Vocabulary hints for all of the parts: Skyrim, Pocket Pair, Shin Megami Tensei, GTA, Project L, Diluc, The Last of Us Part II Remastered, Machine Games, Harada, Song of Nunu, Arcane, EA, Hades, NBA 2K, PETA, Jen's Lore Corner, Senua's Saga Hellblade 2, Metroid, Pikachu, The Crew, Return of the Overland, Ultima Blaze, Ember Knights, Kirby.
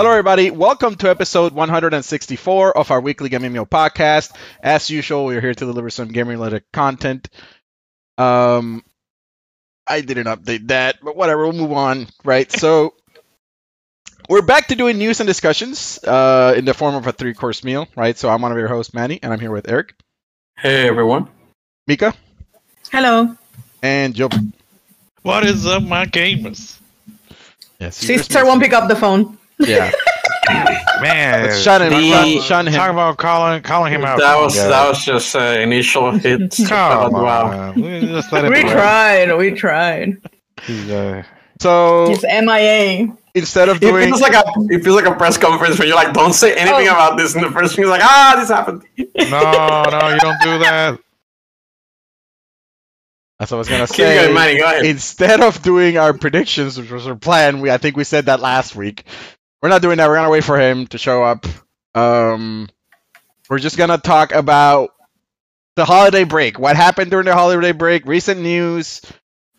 Hello, everybody. Welcome to episode 164 of our weekly Gaming Meal podcast. As usual, we're here to deliver some gaming-related content. I didn't update that, but whatever. We'll move on, right? So we're back to doing news and discussions in the form of a three-course meal, right? So I'm one of your hosts, Manny, and I'm here with Eric. Hey, everyone. Mika. Hello. And Joe. What is up, my gamers? Yes, sister won't pick up the phone. Yeah, man. Let's shun him. Talk about calling him out. That was just initial hits. Come on. We tried. So he's MIA. Instead of doing, it feels like a press conference where you're like, don't say anything about this, and the first thing is like, this happened. No, you don't do that. That's what I was gonna say. Going, Manny, go ahead. Instead of doing our predictions, which was our plan, I think we said that last week. We're not doing that. We're going to wait for him to show up. We're just going to talk about the holiday break. What happened during the holiday break? Recent news.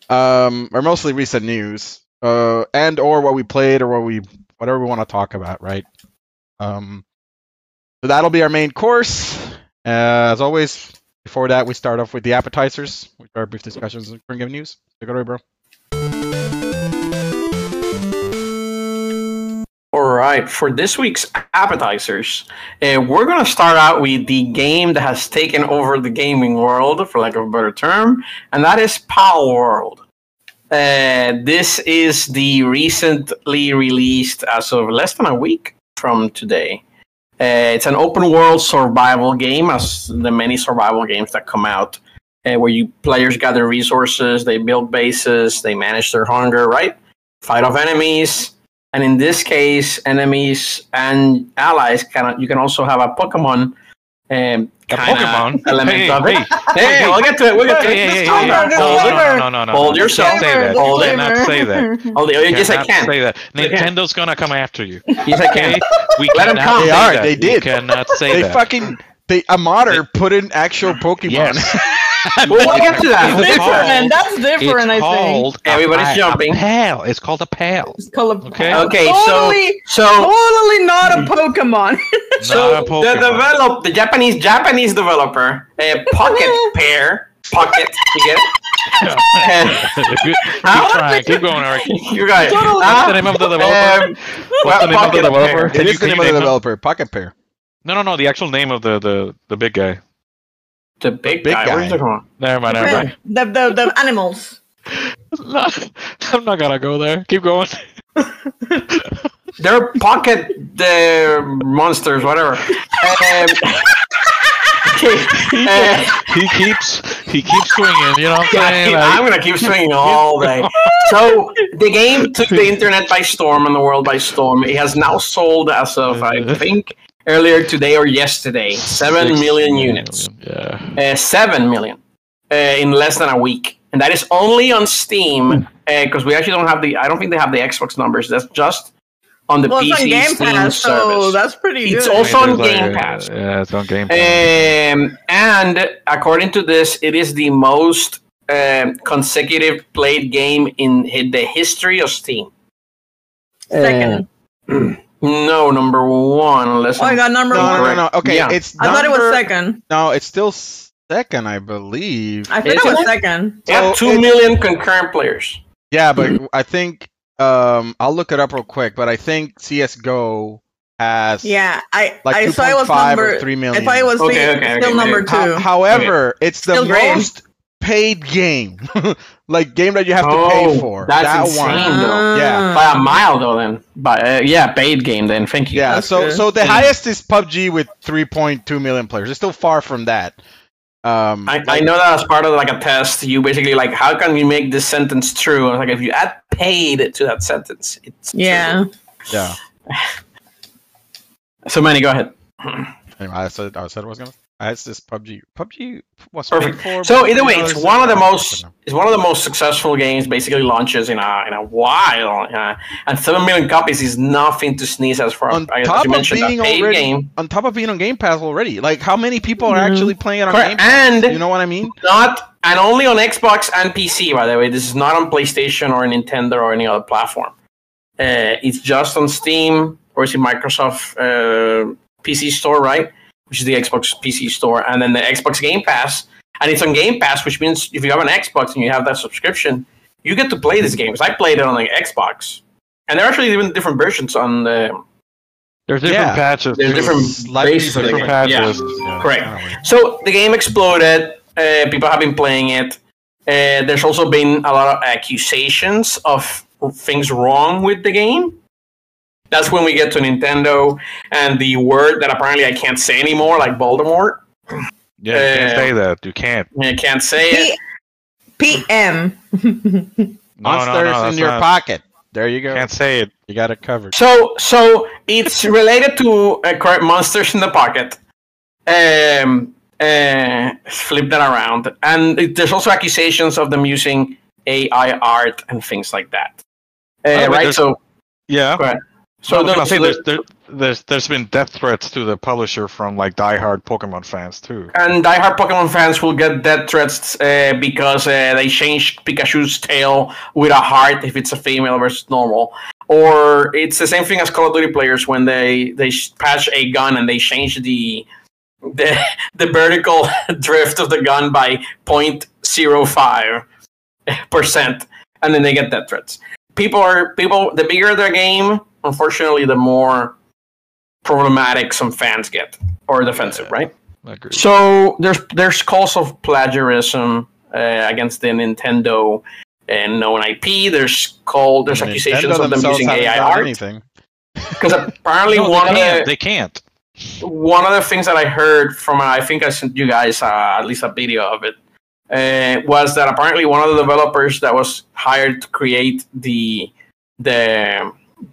Or mostly recent news. And or what we played or whatever we want to talk about, right? So that'll be our main course. As always, before that, we start off with the appetizers, which are brief discussions on current game news. Take it away, bro. Alright, for this week's appetizers, we're going to start out with the game that has taken over the gaming world, for lack of a better term, and that is Palworld. This is the recently released, as of less than a week from today. It's an open-world survival game, as the many survival games that come out, where players gather resources, they build bases, they manage their hunger, right? Fight off enemies. And in this case, enemies and allies you can also have a Pokemon element of it. Hey, we'll get to it. No. Hold yourself. Hold it. Not say that. Yes, I can. Say that. Nintendo's gonna come after you. Yes, I can. We let them come. They are. They did. Cannot say that. A modder put in actual Pokemon. Yes. We'll get to that. That's different, I think. Everybody's jumping. Pal. It's called a pal. Okay. Totally not a Pokemon. The Japanese developer, Pocket Pair. Pocket, you get it? Keep going, Eric. You got it. What's the name of the developer? What's the name of the developer? Pocket Pair. No. The actual name of the big guy. The big guy. Where's the wrong? Never mind. The animals. I'm not gonna go there. Keep going. They're pocket monsters, whatever. He keeps swinging. You know what I'm saying? I'm gonna keep swinging all day. So the game took the internet by storm and the world by storm. It has now sold, as of I think, earlier today or yesterday, 7 million units. Yeah. 7 million in less than a week, and that is only on Steam because we actually don't have I don't think they have the Xbox numbers. That's just on the PC on Game Steam Pass, service. So that's pretty. It's good. Also on Game Pass. Yeah, it's on Game Pass. And according to this, it is the most consecutive played game in the history of Steam. Second. No, number one. I got number one. No. Okay, yeah. I thought it was second. No, it's still second, I believe. I think it was second. Yeah, so 2 million concurrent players. Yeah, but I think I'll look it up real quick. But I think CS:GO has I saw it was number 3 million. I thought it was still number two. However, it's the most paid game, game that you have to pay for. That's that insane, though. Yeah, by a mile though. Then, but paid game. Then, thank you. Yeah. That's so the highest is PUBG with 3.2 million players. It's still far from that. I know that as part of a test, you basically how can we make this sentence true? And if you add paid to that sentence, it's true. Yeah. So Manny, go ahead. Anyway, I said I was gonna. It's this PUBG. PUBG was perfect. So either way, it's one of the most successful games. Basically, launches in a while, and 7 million copies is nothing to sneeze as far as you mentioned. On top of being on Game Pass already, how many people are actually playing it on Game Pass? You know what I mean? And only on Xbox and PC. By the way, this is not on PlayStation or Nintendo or any other platform. It's just on Steam. or is it Microsoft PC Store, right? Which is the Xbox PC Store, and then the Xbox Game Pass. And it's on Game Pass, which means if you have an Xbox and you have that subscription, you get to play these games. I played it on the Xbox. And there are actually even different versions on the... There's different patches. There's different bases of the game. Patches. Yeah. Yeah. Correct. So the game exploded. People have been playing it. There's also been a lot of accusations of things wrong with the game. That's when we get to Nintendo and the word that apparently I can't say anymore, like Voldemort. Yeah, you can't say that. You can't. You can't say it. PM. Monsters in your pocket. There you go. Can't say it. You got it covered. So it's related to monsters in the pocket. Flip that around. And there's also accusations of them using AI art and things like that. Right? So. Yeah. Go ahead. So no, there's been death threats to the publisher from like diehard Pokemon fans too. And diehard Pokemon fans will get death threats because they changed Pikachu's tail with a heart if it's a female versus normal. Or it's the same thing as Call of Duty players when they patch a gun and they change the vertical drift of the gun by 0.05%, and then they get death threats. People. The bigger their game, unfortunately, the more problematic some fans get or defensive, right? Agreed. So there's calls of plagiarism against the Nintendo and known IP. There's accusations of them using AI art. Because apparently One of the things that I heard from, I think I sent you guys at least a video of it, was that apparently one of the developers that was hired to create the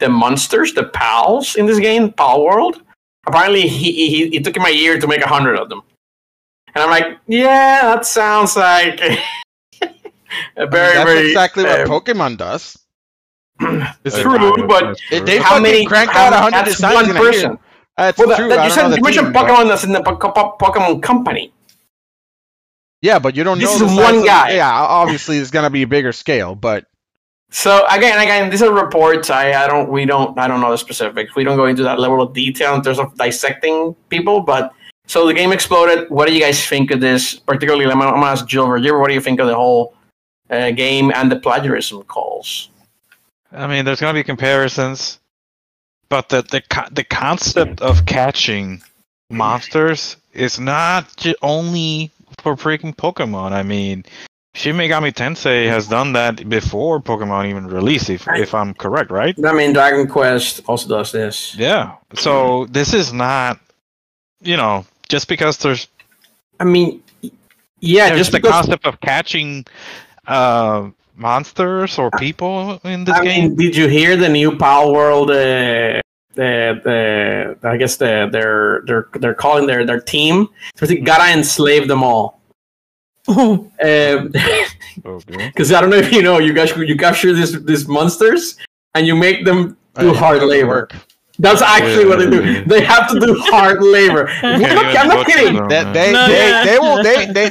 monsters, the pals in this game, Palworld. Apparently, it took him a year to make 100 of them, and I'm like, yeah, that sounds like exactly what Pokemon does. It's true, but they how many cranked out 100 designs in a person? That's true. You mentioned Pokemon that's in the Pokemon company. Yeah, but you don't know. This is one guy. Yeah, obviously, it's gonna be a bigger scale, but. So again, these are reports. I don't know the specifics. We don't go into that level of detail in terms of dissecting people. But so the game exploded. What do you guys think of this? Particularly, I'm gonna ask Jill Vergier. What do you think of the whole game and the plagiarism calls? I mean, there's gonna be comparisons, but the concept of catching monsters is not only for freaking Pokemon. I mean. Shin Megami Tensei has done that before Pokemon even released, if I'm correct, right? I mean, Dragon Quest also does this. Yeah. So this is not, just because there's... I mean, yeah, just the concept of catching monsters or people in this game. I mean, did you hear the new Palworld? I guess they're calling their team. So they gotta enslave them all. Because I don't know if you know, you capture these monsters and you make them do hard labor. That's actually what they do. They have to do hard labor. I'm not kidding.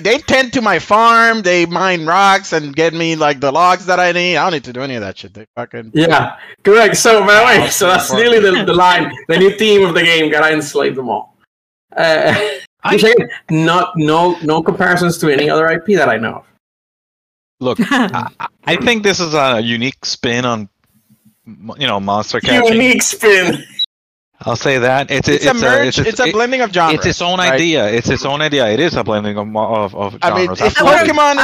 They tend to my farm. They mine rocks and get me like the logs that I need. I don't need to do any of that shit. They fucking correct. So by the way, so that's really the line. The new theme of the game, gotta enslave them all. No comparisons to any other IP that I know of. Look, I think this is a unique spin on, monster catching. Unique spin. I'll say that it's a blending of genres. It's its own idea. Right? It's its own idea. It is a blending of genres. I mean, if Pokemon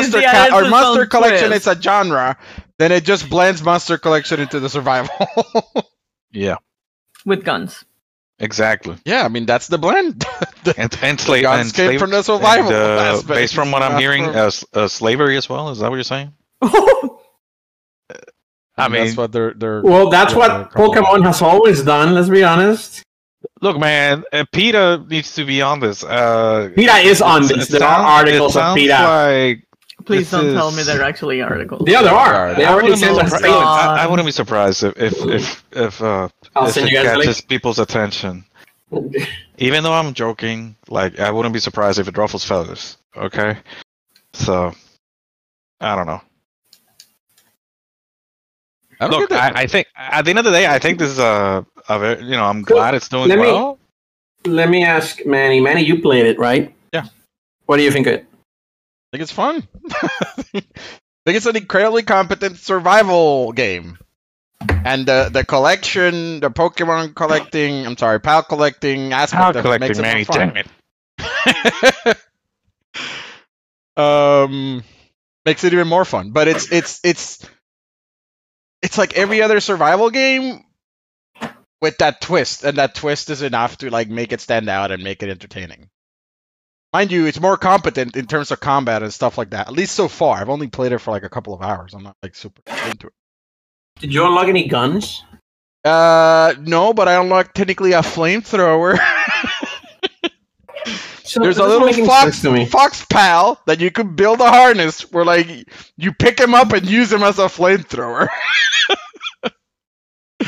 is a genre or Monster Collection is a genre, then it just blends Monster Collection into the survival. Yeah. With guns. Exactly. Yeah, I mean that's the blend. Escape from the survival. Based from what I'm hearing, slavery as well. Is that what you're saying? I mean, that's what they're. Well, that's what Pokemon has always done. Let's be honest. Look, man, PETA needs to be on this. PETA is on this. There are articles of PETA. Please don't tell me there are actually articles. Yeah, there are. They already said I wouldn't be surprised if it catches people's attention. Even though I'm joking, like I wouldn't be surprised if it ruffles feathers. Okay, so I don't know. Look, I think at the end of the day, I think this is a very, you know, I'm glad it's doing well. Let me ask Manny. Manny, you played it, right? Yeah. What do you think of it? I think it's fun. I think it's an incredibly competent survival game. And the collection, the Pokemon collecting, I'm sorry, PAL collecting aspect of it makes it Manny, fun. Damn it. Makes it even more fun. But it's like every other survival game with that twist, and that twist is enough to like make it stand out and make it entertaining. Mind you, it's more competent in terms of combat and stuff like that. At least so far. I've only played it for like a couple of hours. I'm not like super into it. Did you unlock any guns? No, but I unlocked technically a flamethrower. So there's a little fox pal that you could build a harness where like you pick him up and use him as a flamethrower.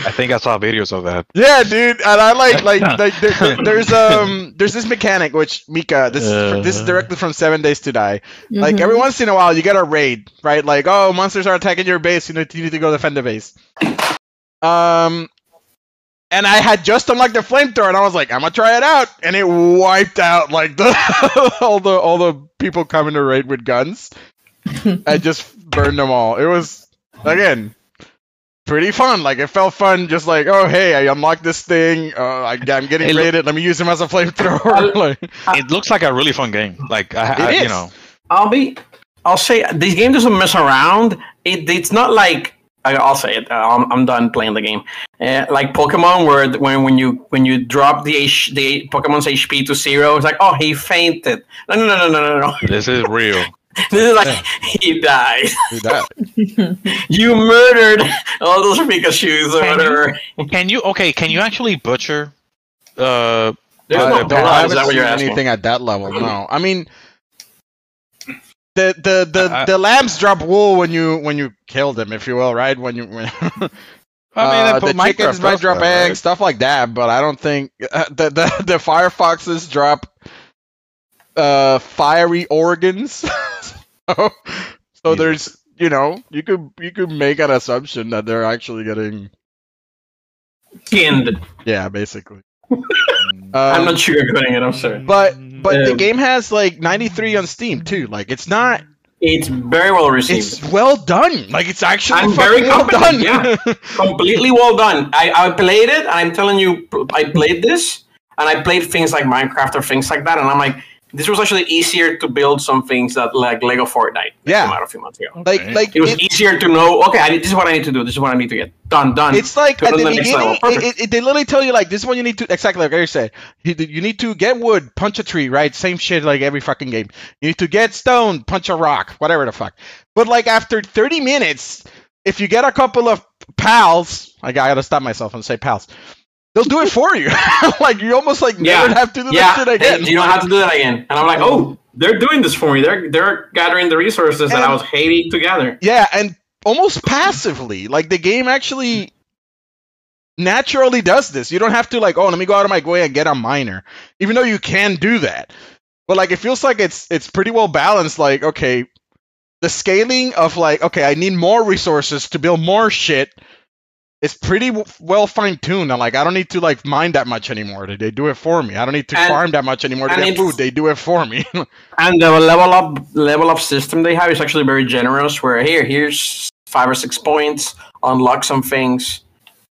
I think I saw videos of that. Yeah, dude, and I like there's this mechanic which Mika, this is directly from 7 Days to Die. Mm-hmm. Like every once in a while, you get a raid, right? Like, oh, monsters are attacking your base. You need to go defend the base. And I had just unlocked the flamethrower, and I was like, I'm gonna try it out, and it wiped out like the all the people coming to raid with guns. I just burned them all. It was again, pretty fun. Like, it felt fun. Just like, oh, hey, I unlocked this thing. I'm getting raided. Let me use him as a flamethrower. It looks like a really fun game. Like, it is. You know, I'll say this game doesn't mess around. It's not like I'll say it. I'm done playing the game. Like Pokemon, where when you drop the Pokemon's HP to 0, it's like, oh, he fainted. No. This is real. This is like, he died. He died. You murdered all those Pikachus or whatever. Can you actually butcher? I haven't seen anything at that level. No, I mean, the lambs drop wool when you kill them, if you will, right? When I mean, the chickens might drop eggs, right? Stuff like that. But I don't think the firefoxes drop fiery organs. So there's, you know, you could make an assumption that they're actually getting skinned. Yeah, basically. I'm not sure you're putting it. I'm sorry. But the game has like 93 on Steam too. Like, it's not. It's very well received. It's well done. Like, it's actually very well done. Yeah, completely well done. I played it, and I'm telling you, I played this, and I played things like Minecraft or things like that, and I'm like, this was actually easier to build some things that like Lego Fortnite. Yeah, came out a few months ago. Like it was easier to know. Okay, this is what I need to do. This is what I need to get done. It's like at the beginning, they literally tell you like, this is what you need to exactly like I said. You need to get wood, punch a tree, right? Same shit like every fucking game. You need to get stone, punch a rock, whatever the fuck. But like after 30 minutes, if you get a couple of pals, like, I gotta stop myself and say pals. They'll do it for you. Like, you almost like never have to do that again. You don't have to do that again. And I'm like, oh, they're doing this for me. They're gathering the resources that I was hating to gather. Yeah, and almost passively, like the game actually naturally does this. You don't have to like, oh, let me go out of my way and get a miner, even though you can do that. But like, it feels like it's pretty well balanced. Like, okay, the scaling of like, okay, I need more resources to build more shit. It's pretty well fine-tuned. I'm like, I don't need to like mine that much anymore. They do it for me. I don't need to farm that much anymore to get food. They do it for me. And the level up system they have is actually very generous. Where here's 5 or 6 points, unlock some things,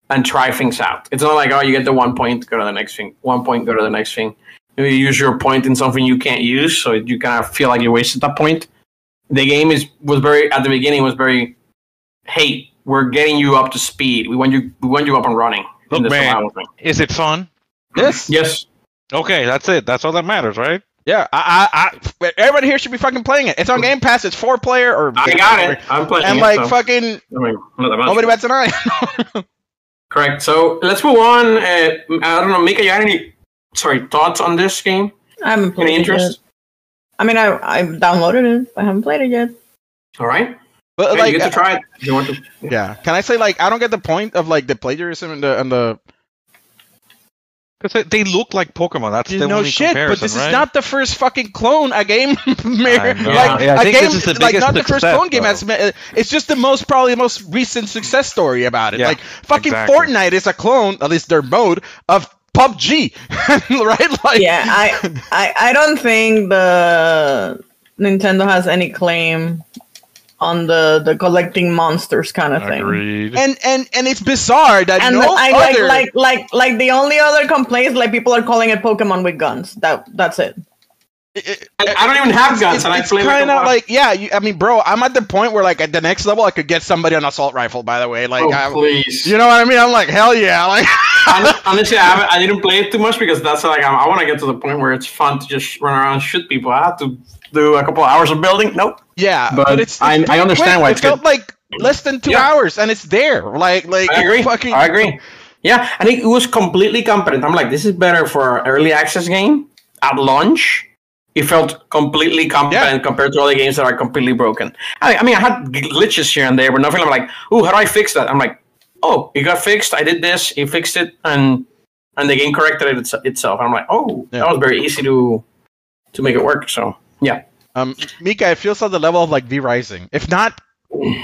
and try things out. It's not like, oh, you get the 1 point, go to the next thing. 1 point, go to the next thing. You use your point in something you can't use, so you kind of feel like you wasted that point. The game was very, at the beginning, hey, we're getting you up to speed. We want you up and running. Look, man, is it fun? Yes. Yes. Okay, that's it. That's all that matters, right? Yeah. Everybody here should be fucking playing it. It's on Game Pass. It's 4-player. I'm playing it. And like, fucking nobody bats an eye. Correct. So let's move on. I don't know, Mika, you had any thoughts on this game? I haven't played it. Any interest? I mean, I downloaded it. I haven't played it yet. All right. But like, you get to try it. You want to, yeah. Can I say, like, I don't get the point of like the plagiarism and the Because they look like Pokemon. That's the only comparison, right? No shit, but this is not the first fucking clone a game. Not the first clone game. It's just the most, probably the most recent success story about it. Yeah, like fucking Fortnite is a clone, at least their mode, of PUBG, right? Like, yeah, I don't think the Nintendo has any claim on the collecting monsters kind of thing. Agreed. And it's bizarre that like the only other complaints, like people are calling it Pokemon with guns. That's it. I don't even have guns. It's kind of like, yeah, I mean, bro, I'm at the point where, like, at the next level, I could get somebody an assault rifle, by the way. Like, please. You know what I mean? I'm like, hell yeah. Like, honestly, I didn't play it too much because that's like, I want to get to the point where it's fun to just run around and shoot people. I have to do a couple hours of building. Nope. Yeah, but it's I understand why it's good. Like less than 2 hours, and it's there. Like I agree. Fucking, I agree. Yeah, I think it was completely competent. I'm like, this is better for an early access game at launch. It felt completely competent compared to other games that are completely broken. I mean, I had glitches here and there, but nothing. I'm like, ooh, how do I fix that? I'm like, oh, it got fixed. I did this. It fixed it, and the game corrected it itself. I'm like, oh, that was very easy to make it work. So yeah. Mika, it feels on the level of like V Rising, if not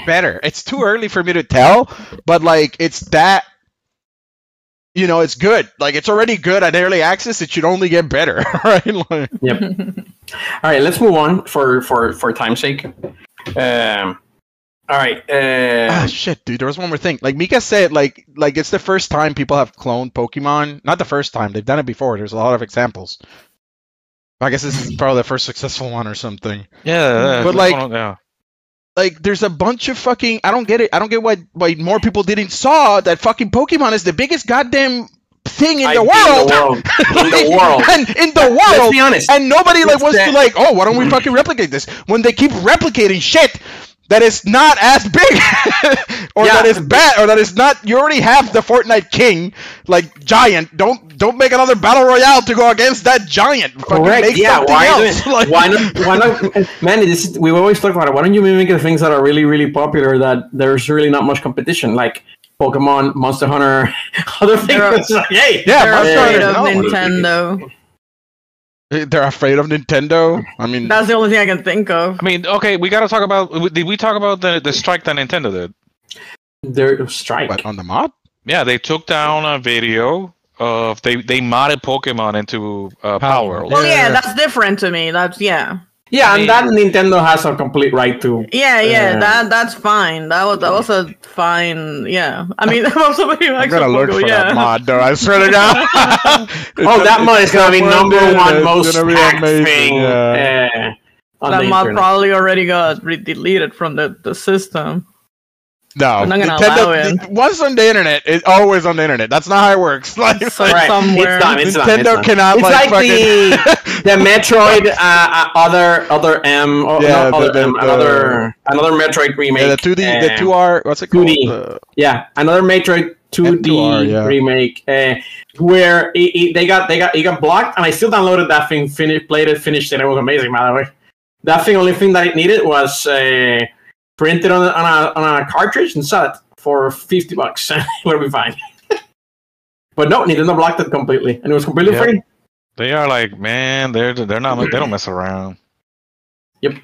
better. It's too early for me to tell, but like it's that. You know, it's good. Like, it's already good at early access. It should only get better, right? Like... Yep. All right, let's move on for time's sake. All right. Shit, dude. There was one more thing. Like Mika said, like it's the first time people have cloned Pokemon. Not the first time. They've done it before. There's a lot of examples. I guess this is probably the first successful one or something. Yeah. But like there's a bunch of fucking, I don't get it. I don't get why more people didn't saw that fucking Pokemon is the biggest goddamn thing in the world. In the world. Let's be honest. And nobody like wants to like, oh, why don't we fucking replicate this? When they keep replicating shit that is not as big or that is bad or that is not, you already have the Fortnite king, like giant. Don't make another battle royale to go against that giant. Correct. Yeah. Why not? Man, we always talk about it. Why don't you make the things that are really, really popular that there's really not much competition, like Pokemon, Monster Hunter, other things. They're afraid of Nintendo. They're afraid of Nintendo. I mean, that's the only thing I can think of. I mean, okay, we gotta talk about. Did we talk about the strike that Nintendo did? Their strike on the mod. Yeah, they took down a video. They modded Pokemon into Palworld. Well, yeah, that's different to me. That's yeah, and that Nintendo has a complete right to. Yeah, that's fine. That was a fine. Yeah, I mean, I'm gonna look for that mod, though. I swear to God. That mod is gonna be number one most hacked thing. Yeah. That mod probably already got deleted from the system. No, Nintendo, once on the internet, it's always on the internet. That's not how it works. Like, somewhere. Nintendo cannot. It's like the Metroid, another Metroid remake. Yeah, the 2D, the 2R, what's it called? 2D. Yeah, another Metroid 2D remake, where it got blocked, and I still downloaded that thing, played it, finished it. It was amazing, by the way. That thing, only thing that it needed was printed on a cartridge and sell it for $50. It'll be fine. But no, Nintendo blocked it completely, and it was completely free. They are like, man, they're not. They don't mess around. Yep.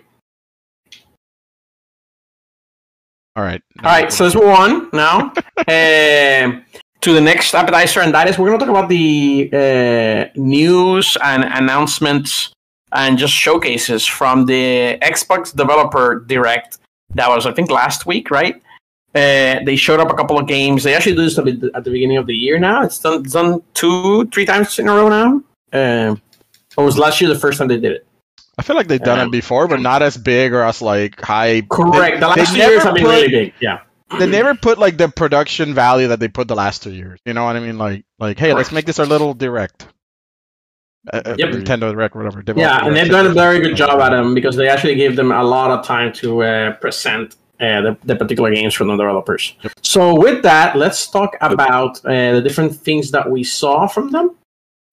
All right. So let's move on now to the next appetizer, and that is we're going to talk about the news and announcements and just showcases from the Xbox Developer Direct. That was, I think, last week, right? They showed up a couple of games. They actually do this at the beginning of the year now. It's done 2-3 times in a row now. It was last year the first time they did it. I feel like they've done it before, but not as big or as like high. Correct. The last 2 years have been really big. Yeah. They never put like the production value that they put the last 2 years. You know what I mean? Like, hey, let's make this our little direct. Nintendo Direct, whatever. Yeah, and they've done a very good job at them because they actually gave them a lot of time to present the particular games from the developers. Yep. So with that, let's talk about the different things that we saw from them.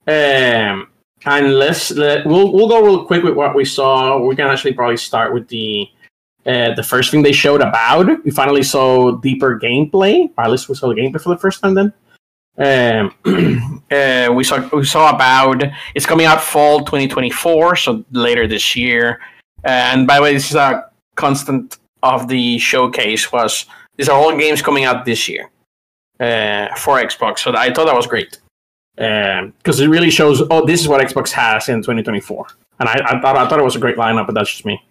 And we'll go real quick with what we saw. We can actually probably start with the first thing they showed about. We finally saw deeper gameplay. Or at least we saw the gameplay for the first time then. We saw Avowed. It's coming out fall 2024, so later this year. And by the way, this is a constant of the showcase was these are all games coming out this year for Xbox. So I thought that was great because it really shows, oh, this is what Xbox has in 2024. And I thought it was a great lineup, but that's just me.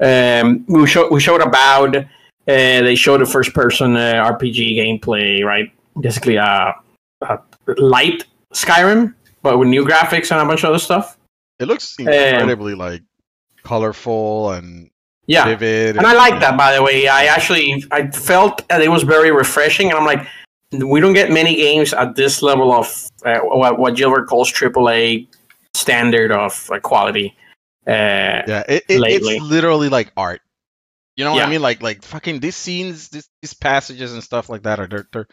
We showed Avowed. They showed a first-person RPG gameplay, right? Basically a light Skyrim, but with new graphics and a bunch of other stuff. It looks incredibly like colorful and vivid. And I like that, by the way. I felt that it was very refreshing, and I'm like, we don't get many games at this level of what Gilbert calls AAA standard of quality. It's literally like art. You know what I mean? Like fucking these scenes, these passages and stuff like that are they're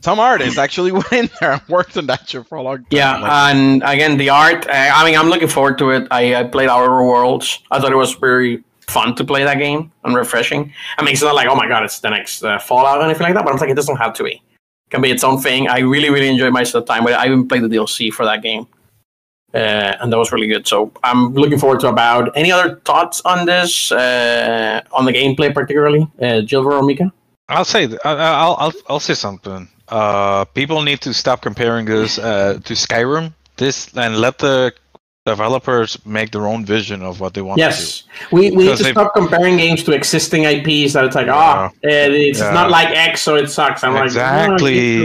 some artists actually went in there and worked on that shit for a long time. Yeah, and again, the art, I mean, I'm looking forward to it. I played Outer Worlds. I thought it was very fun to play that game and refreshing. I mean, it's not like, oh my God, it's the next Fallout or anything like that, but I'm like, it doesn't have to be. It can be its own thing. I really, really enjoyed myself time, but I even played the DLC for that game. And that was really good. So I'm looking forward to Avowed. Any other thoughts on this, on the gameplay particularly, Gilbert or Mika? I'll say something. People need to stop comparing this to Skyrim. This and let the developers make their own vision of what they want to do. Yes, we need to stop comparing games to existing IPs that it's like, it's not like X, so it sucks. I'm exactly.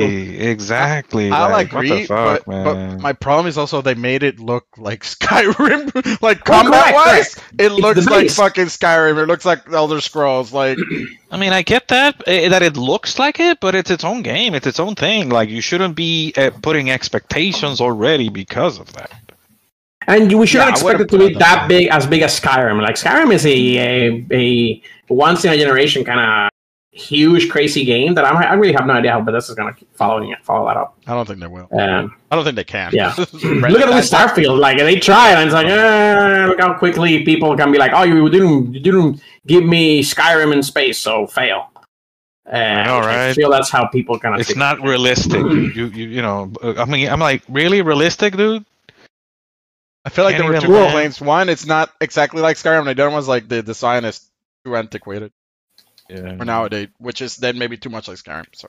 I'll agree, what the fuck, but my problem is also they made it look like Skyrim, like combat-wise. It looks like fucking Skyrim. It looks like Elder Scrolls. Like, I mean, I get that it looks like it, but it's its own game. It's its own thing. Like, you shouldn't be putting expectations already because of that. And we shouldn't expect it to be that big as Skyrim. Like, Skyrim is a once-in-a-generation kind of huge, crazy game that I really have no idea how Bethesda's going to keep follow that up. I don't think they will. I don't think they can. Yeah. Look at the Starfield. Like, they tried, and it's like, look how quickly people can be like, oh, you didn't give me Skyrim in space, so fail. I feel that's how people kind of... It's not realistic. You know, I mean, I'm like, really realistic, dude? I feel like there were two complaints. One, it's not exactly like Skyrim, and the other one's like the design is too antiquated for nowadays, which is then maybe too much like Skyrim. So,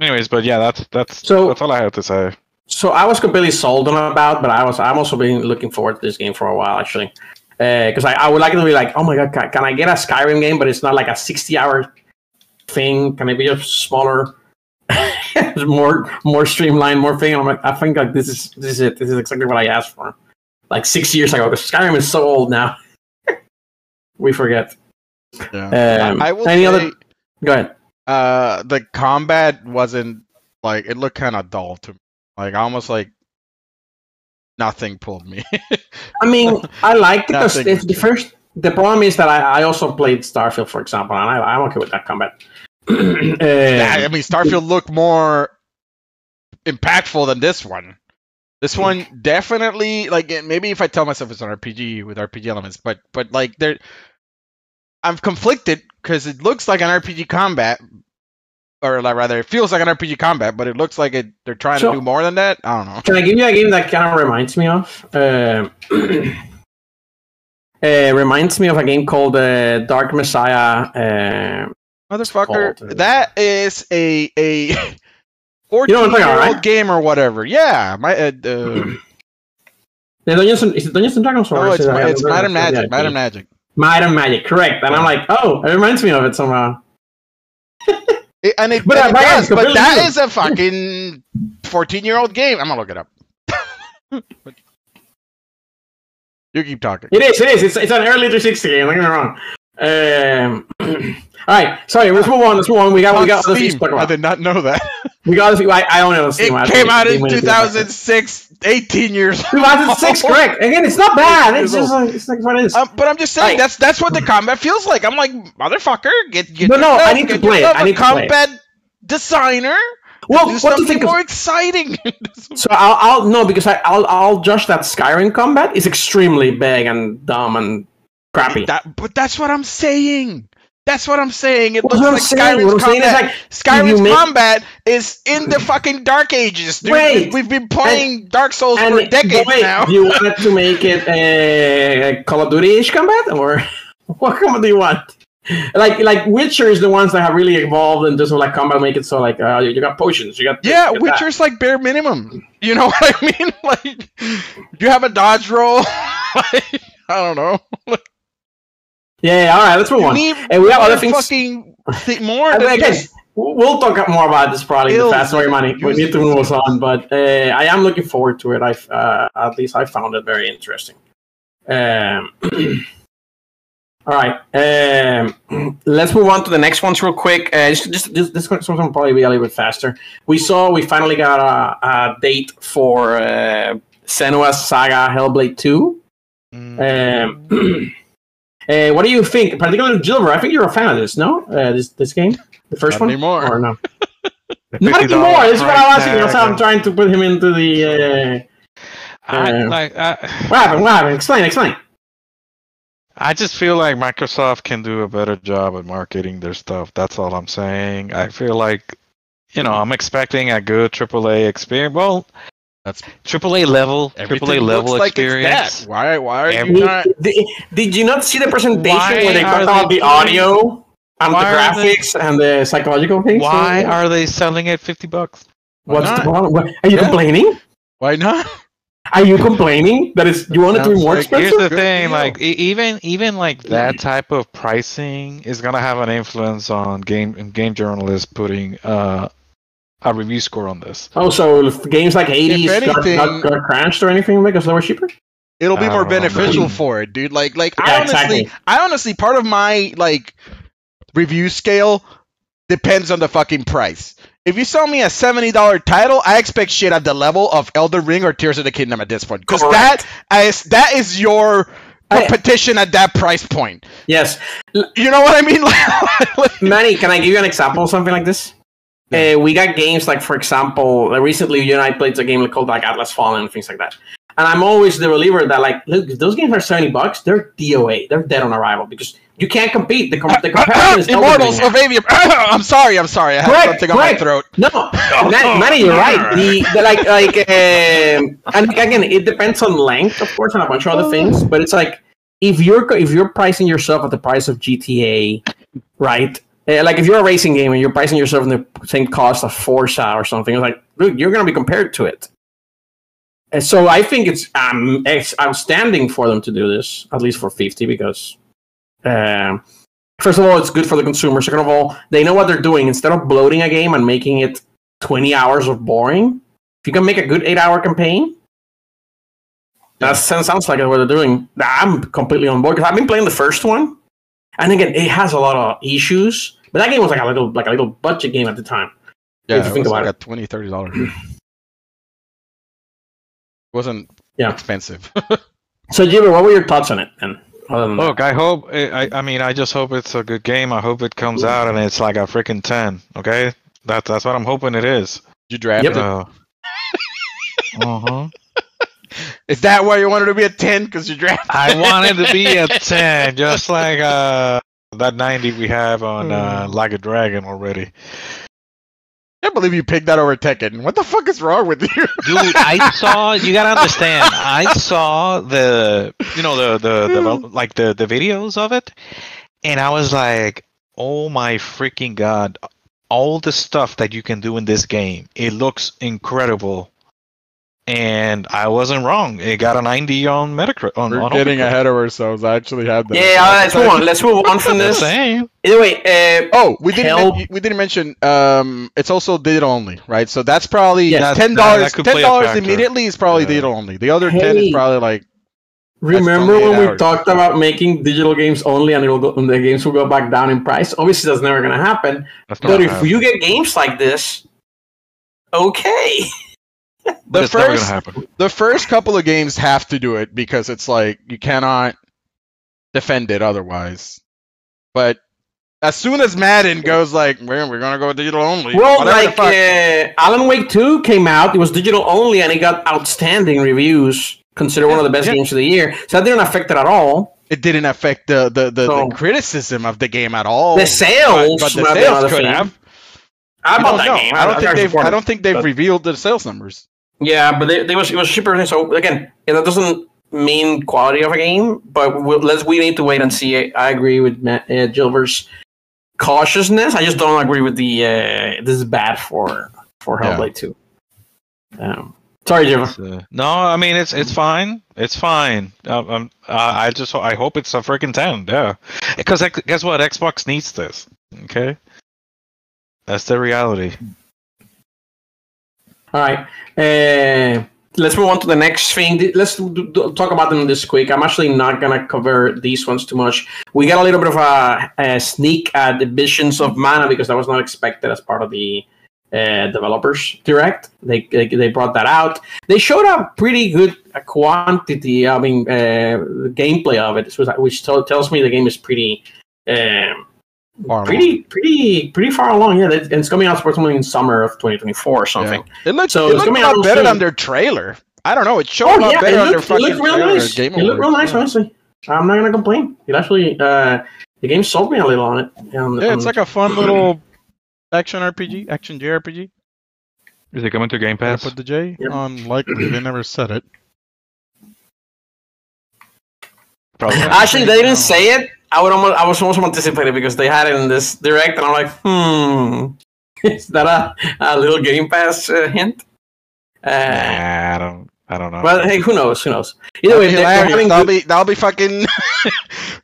anyways, but yeah, that's all I have to say. So I was completely sold on about, but I'm also been looking forward to this game for a while actually, because I would like it to be like, oh my God, can I get a Skyrim game? But it's not like a 60-hour thing. Can it be just smaller? more streamlined, more thing. And I'm like, I think like this is it. This is exactly what I asked for. Like 6 years ago, because Skyrim is so old now. We forget. Yeah. I will any say, other? Go ahead. The combat wasn't like it looked kind of dull to me. Like almost like nothing pulled me. I mean, I liked it because it's the first. The problem is that I also played Starfield, for example, and I'm okay with that combat. I mean, Starfield looked more impactful than this one. This one definitely, like, maybe if I tell myself it's an RPG with RPG elements, but like, I'm conflicted because it looks like an RPG combat, or like, rather, it feels like an RPG combat, but it looks like they're trying to do more than that. I don't know. Can I give you a game that kind of reminds me of? Reminds me of a game called Dark Messiah. Motherfucker, that is a 14-year-old game or whatever. Yeah, my is it Dungeons and Dragons? Or it's Madam Magic. Madam Magic. Madam Magic, correct. And I'm like, oh, it reminds me of it somehow. But that is a fucking 14-year-old game. I'm gonna look it up. You keep talking. It is. It's an early 360 game. Don't get me wrong. All right, sorry. Let's move on. We got other things to talk about. I did not know that. I own it on Steam. It came out in 2006. 18 years. 2006, correct? Again, it's not bad. It's just like it's what it is. But I'm just saying that's what the combat feels like. I'm like, motherfucker, get. No, I need to play it. I need a combat designer. Well, what do you think more exciting? So I'll no because I'll judge that Skyrim combat is extremely big and dumb and crappy. But that's what I'm saying. That's what I'm saying. It looks like Skyrim's combat. Skyrim's combat is in the fucking Dark Ages, dude. Wait, we've been playing Dark Souls for decades now. You wanted to make it a Call of Duty-ish combat, or what combat do you want? Like Witcher is the ones that have really evolved and just like combat make it so like you got potions, you got this, you got Witcher's that. Like bare minimum. You know what I mean? Like you have a dodge roll. Like, I don't know. Yeah, all right, let's move on. And we have other things. We'll talk more about this probably in the Fast Story Money. We need to move us on, but I am looking forward to it. At least I found it very interesting. All right, let's move on to the next ones real quick. This one will probably be a little bit faster. We finally got a date for Senua's Saga Hellblade 2. What do you think, particularly Gilbert? I think you're a fan of this, no? This game, the first one, anymore. Or no? Not anymore. This is what I'm asking. That's how I'm trying to put him into the. What happened? Explain. I just feel like Microsoft can do a better job at marketing their stuff. That's all I'm saying. I feel like, I'm expecting a good AAA experience. Well. That's AAA level experience. Like why are you not? Did you not see the presentation where they cut out the audio and the graphics and the psychological things? Why are they selling it $50? What's the problem? Are you complaining? Why not? Are you complaining that you want it to be more expensive? Here's the thing, like even like that type of pricing is gonna have an influence on game journalists putting a review score on this. Oh, so if games like Hades got crashed or anything because they were cheaper? It'll be more beneficial for it, dude. Like yeah, I honestly, part of my review scale depends on the fucking price. If you sell me a $70 title, I expect shit at the level of Elden Ring or Tears of the Kingdom at this point, because that is your competition at that price point. Yes, you know what I mean. Manny, can I give you an example of something like this? We got games like, for example, recently you and I played a game called Atlas Fallen and things like that. And I'm always the believer that look, if those games are $70, they're DOA, they're dead on arrival because you can't compete. The comparison is Immortals of Avia. I'm sorry, I have something on my throat. No, Manny, you're right. And again, it depends on length, of course, and a bunch of other things. But it's like if you're pricing yourself at the price of GTA, right? Like if you're a racing game and you're pricing yourself in the same cost of Forza or something, it's like, dude, you're going to be compared to it. And so I think it's outstanding for them to do this, at least for $50, because first of all, it's good for the consumer. Second of all, they know what they're doing. Instead of bloating a game and making it 20 hours of boring, if you can make a good 8-hour campaign, that sounds like what they're doing. I'm completely on board because I've been playing the first one. And again, it has a lot of issues, but that game was like a little budget game at the time. Yeah, if you think about it, $20-$30. It wasn't expensive. So, Jibber, what were your thoughts on it? Then? Look, I hope. I just hope it's a good game. I hope it comes out and it's like a freaking 10. Okay, that's what I'm hoping it is. You draft it. Is that why you wanted to be a 10? Because you drafted? I wanted to be a 10, just like that 90 we have on Like a Dragon already. I can't believe you picked that over Tekken. What the fuck is wrong with you, dude? You gotta understand. I saw the videos of it, and I was like, oh my freaking god! All the stuff that you can do in this game, it looks incredible. And I wasn't wrong. It got a 90 on Metacritic. We're getting ahead of ourselves. I actually had that. Yeah, let's move on from this. Either way, we didn't mention. It's also digital only, right? So that's probably $10. $10 immediately is probably digital only. The other 10 is probably like. Remember when we talked about making digital games only, and the games will go back down in price? Obviously, that's never going to happen. But if you get games like this, okay. The first couple of games have to do it because it's like you cannot defend it otherwise. But as soon as Madden goes like, we're going to go digital only. Well, like Alan Wake 2 came out. It was digital only and it got outstanding reviews, considered one of the best games of the year. So that didn't affect it at all. It didn't affect the criticism of the game at all. The sales, but the sales could have. I bought that game. I don't think they've revealed the sales numbers. Yeah, but it was cheaper. So again, that doesn't mean quality of a game. But we need to wait and see. I agree with Gilbert's cautiousness. I just don't agree with the this is bad for Hellblade 2. Sorry, Jim. No, I mean it's fine. It's fine. I hope it's a freaking 10. Yeah, because guess what? Xbox needs this. Okay, that's the reality. All right, let's move on to the next thing. Let's talk about them this quick. I'm actually not gonna cover these ones too much. We got a little bit of a sneak at the Visions of Mana because that was not expected as part of the developers direct. They brought that out. They showed a pretty good quantity. I mean, gameplay of it, which tells me the game is pretty far along. Yeah, and it's coming out supposedly in summer of 2024 or something. Yeah. It looks coming out better than their trailer. I don't know. It showed up better on their fucking trailer. Nice. It looked real nice. Honestly, I'm not gonna complain. It actually the game sold me a little on it. It's like a fun little. Action JRPG. Is it coming to Game Pass? I put the J? Yep. Unlikely. They never said it. Probably. Actually, they didn't say it. I was almost anticipating because they had it in this direct, and I'm like, is that a little Game Pass hint? I don't know. Well, hey, who knows? Either way, that'll be fucking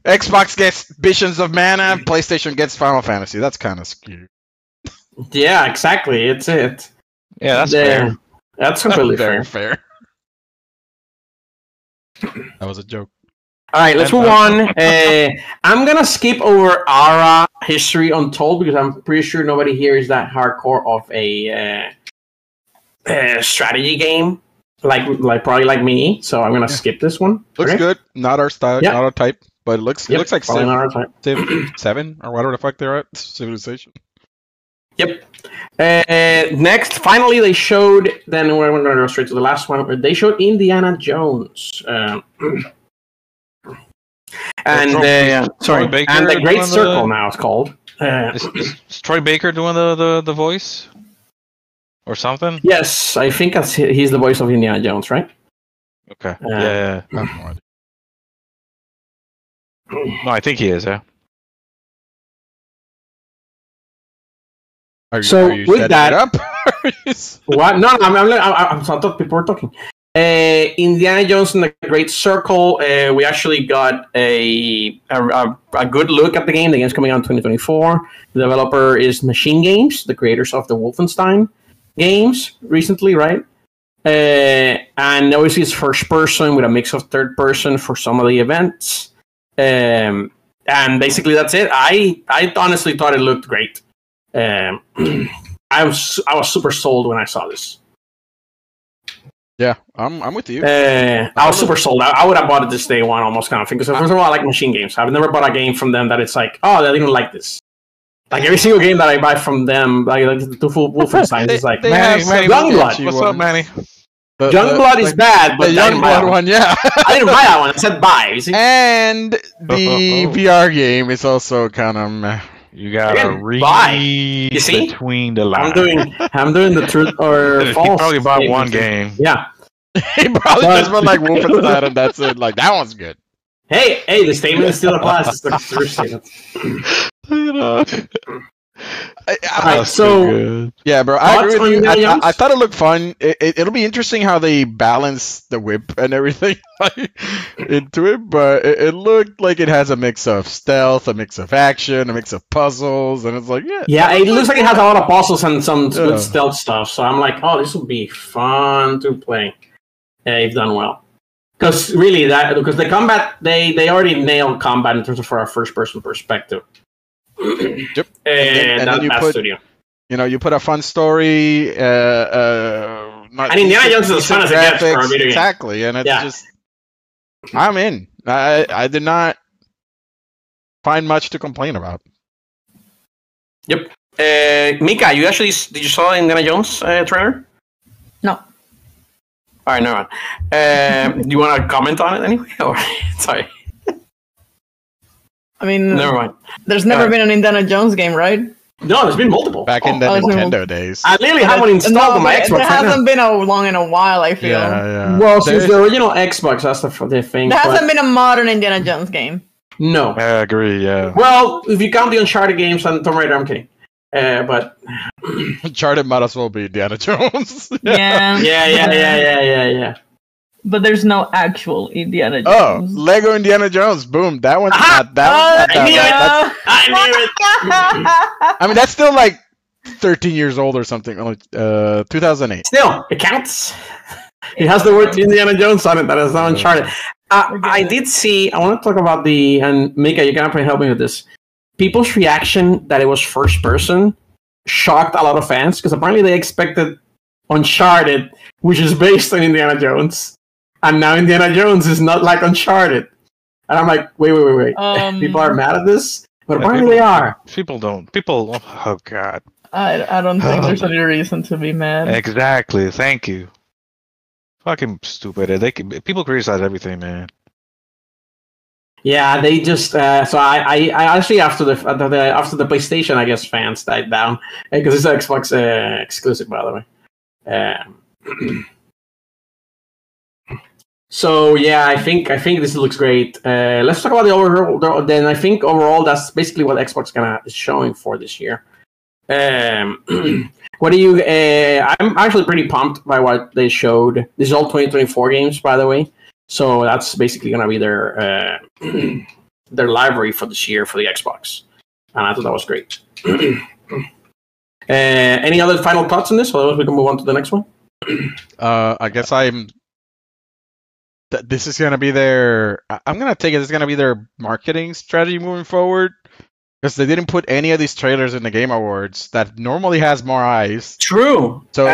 Xbox gets Visions of Mana, PlayStation gets Final Fantasy. That's kind of skewed. Yeah, exactly. It's it. Yeah, that's fair. That's completely fair. That was a joke. All right, let's move on. I'm gonna skip over Ara: History Untold because I'm pretty sure nobody here is that hardcore of a strategy game, like me. So I'm gonna skip this one. Looks good. Not our style. Not our type. But it looks like Civ 7 or whatever the fuck they're at. Civilization. Yep. Next, finally, they showed. Then we're going to go straight to the last one. They showed Indiana Jones, and the Great Circle. Now it's called. Is Troy Baker doing the voice or something? Yes, I think he's the voice of Indiana Jones, right? Okay. Yeah. No, I think he is. Yeah. So with that up, what? No, I'm sorry, people are talking. Indiana Jones and the Great Circle. We actually got a good look at the game. The game's coming out in 2024. The developer is Machine Games, the creators of the Wolfenstein games recently, right? And obviously, it's first person with a mix of third person for some of the events. And basically, that's it. I honestly thought it looked great. I was super sold when I saw this. Yeah, I'm with you. I was super sold. I would have bought it this day one almost kind of thing. Because first of all, I like Machine Games. I've never bought a game from them that it's like, oh, they didn't like this. Like every single game that I buy from them, like the full Wolfenstein, it's like Manny, Youngblood. What's up, Manny? Youngblood is bad, but the Youngblood one, yeah. I didn't buy that one. I said buy. And the VR game is also kind of meh. You gotta read between the lines. I'm doing the truth or false. He probably bought one game. Yeah. He probably just went like Wolfenstein and that's it. Like, that one's good. Hey, the statement is still applies. It's the true statement. Yeah, bro, I agree with you. I thought it looked fun. It'll be interesting how they balance the whip and everything into it, but it looked like it has a mix of stealth, a mix of action, a mix of puzzles, and it's like, yeah. Yeah, it looks like it has a lot of puzzles and some good stealth stuff, so I'm like, oh, this will be fun to play if done well. Because really, because the combat, they already nailed combat in terms of our first-person perspective. Yep. And then you put a fun story. I mean, Indiana Jones is fun as it gets for a video game. Exactly, and it's just I'm in. I did not find much to complain about. Yep. Mika, did you saw Indiana Jones trailer? No. All right, never mind. Do you want to comment on it anyway? Sorry. I mean, never mind. There's never been an Indiana Jones game, right? No, there's been multiple. Back in the Nintendo days. I literally have one installed on my Xbox. There hasn't been long in a while, I feel. Yeah, yeah. Well, since the original Xbox, that's the thing. There hasn't been a modern Indiana Jones game. No. I agree, yeah. Well, if you count the Uncharted games and Tomb Raider, I'm kidding. But Uncharted might as well be Indiana Jones. Yeah. Yeah. But there's no actual Indiana Jones. Oh, Lego Indiana Jones. Boom. That one's not that one. I knew it. I mean, that's still like 13 years old or something. 2008. Still, it counts. It has the word Indiana Jones on it. That is not Uncharted. I did see, I want to talk about and Mika, you're going to help me with this. People's reaction that it was first person shocked a lot of fans because apparently they expected Uncharted, which is based on Indiana Jones. And now Indiana Jones is not like Uncharted. And I'm like, wait. People are mad at this? But apparently they are. People don't. People, oh God. I don't think there's any reason to be mad. Exactly. Thank you. Fucking stupid. People criticize everything, man. Yeah, they just... so I actually, after the PlayStation, I guess fans died down. Because it's an Xbox exclusive, by the way. So yeah, I think this looks great. Let's talk about the overall. Then I think overall that's basically what Xbox is showing for this year. What do you? I'm actually pretty pumped by what they showed. This is all 2024 games, by the way. So that's basically gonna be their library for this year for the Xbox, and I thought that was great. Any other final thoughts on this? Otherwise, we can move on to the next one. I guess this is gonna be their. I'm gonna take it. It's gonna be their marketing strategy moving forward, because they didn't put any of these trailers in the Game Awards that normally has more eyes. True. So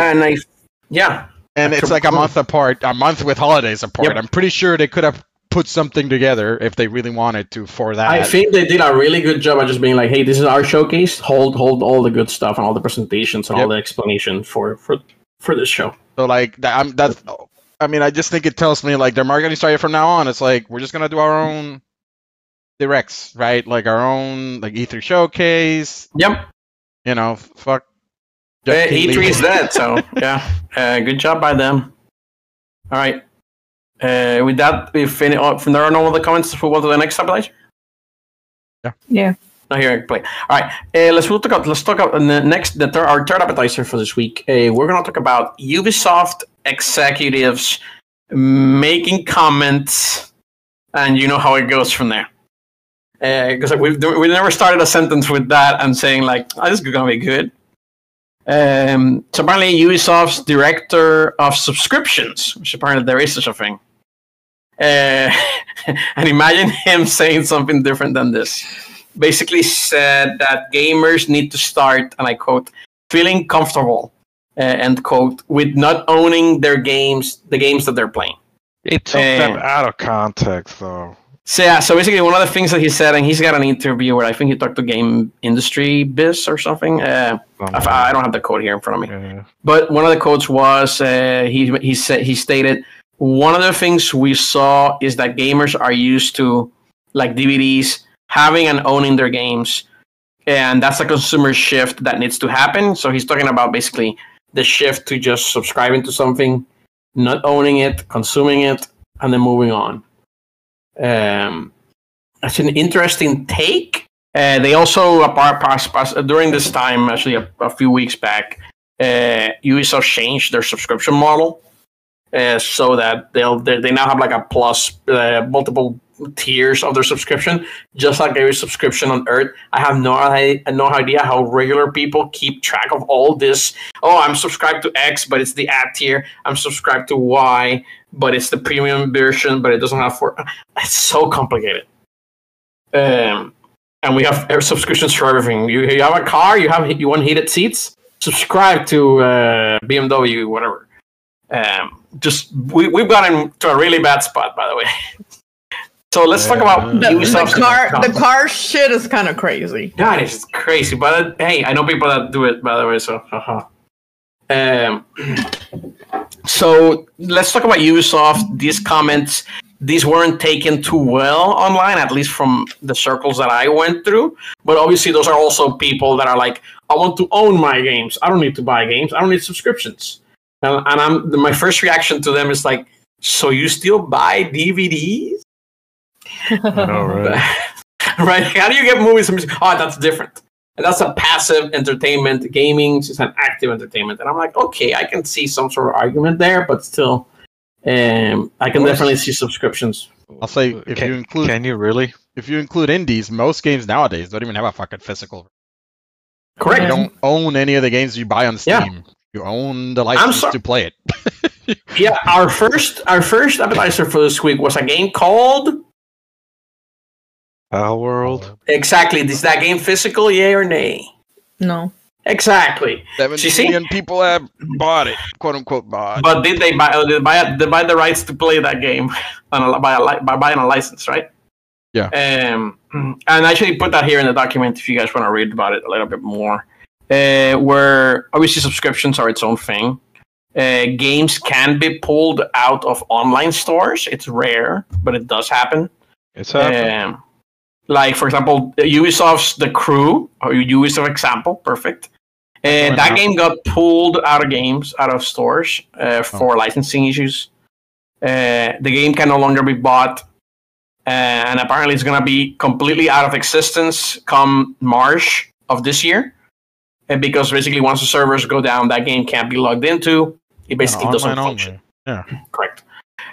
and it's like a month apart, a month with holidays apart. Yep. I'm pretty sure they could have put something together if they really wanted to for that. I think they did a really good job of just being like, hey, this is our showcase. Hold all the good stuff and all the presentations and all the explanation for this show. So like I just think it tells me like their marketing strategy from now on. It's like we're just gonna do our own directs, right? Like our own E3 showcase. Yep. You know, fuck. E3 is dead, so yeah. Good job by them. All right. With that, if there are no other comments, we'll go to the next topic. Yeah. Not here. Play. All right. Let's talk about our third appetizer for this week. We're gonna talk about Ubisoft executives making comments, and you know how it goes from there. Because we never started a sentence with that and saying like, "Oh, this is gonna be good." So apparently, Ubisoft's director of subscriptions, which apparently there is such a thing. And imagine him saying something different than this. Basically said that gamers need to start, and I quote, feeling comfortable, end quote, with not owning their games, the games that they're playing. It took them out of context, though. So yeah, so basically one of the things that he said, and he's got an interview where I think he talked to Game Industry Biz or something. I don't have the quote here in front of me. Yeah. But one of the quotes was, he stated, one of the things we saw is that gamers are used to, like DVDs, having and owning their games. And that's a consumer shift that needs to happen. So he's talking about basically the shift to just subscribing to something, not owning it, consuming it, and then moving on. That's an interesting take. They also, during this time, actually a few weeks back, Ubisoft changed their subscription model so that they now have like a plus, multiple tiers of their subscription, just like every subscription on Earth. I have no idea how regular people keep track of all this. Oh, I'm subscribed to X, but it's the ad tier. I'm subscribed to Y, but it's the premium version, but it doesn't have four. It's so complicated. And we have subscriptions for everything. You have a car, you want heated seats, subscribe to BMW, whatever. We've gotten to a really bad spot, by the way. So let's talk about the car shit is kind of crazy. God, it's crazy. But hey, I know people that do it, by the way. So, so let's talk about Ubisoft. These comments these weren't taken too well online, at least from the circles that I went through. But obviously, those are also people that are like, I want to own my games. I don't need to buy games. I don't need subscriptions. And my first reaction to them is like, so you still buy DVDs? All right. Right? How do you get movies and music? Oh, that's different. And that's a passive entertainment. Gaming is an active entertainment. And I'm like, okay, I can see some sort of argument there, but still... I can definitely see subscriptions. I'll say if you include indies, most games nowadays don't even have a fucking physical. Correct. You don't own any of the games you buy on Steam. Yeah. You own the license to play it. Yeah, our first appetizer for this week was a game called Palworld. Exactly. Is that game physical? Yay or nay? No. Exactly. 7 million people have bought it, quote unquote. But did they buy? Did they buy the rights to play that game by buying a license, right? Yeah. And I actually put that here in the document if you guys want to read about it a little bit more. Where obviously subscriptions are its own thing. Games can be pulled out of online stores. It's rare, but it does happen. It's happening. Like for example, Ubisoft's The Crew, or Ubisoft example, perfect. And that game got pulled out of stores for licensing issues. The game can no longer be bought, and apparently it's going to be completely out of existence come March of this year. And because basically once the servers go down, that game can't be logged into. It basically doesn't function. Yeah, correct.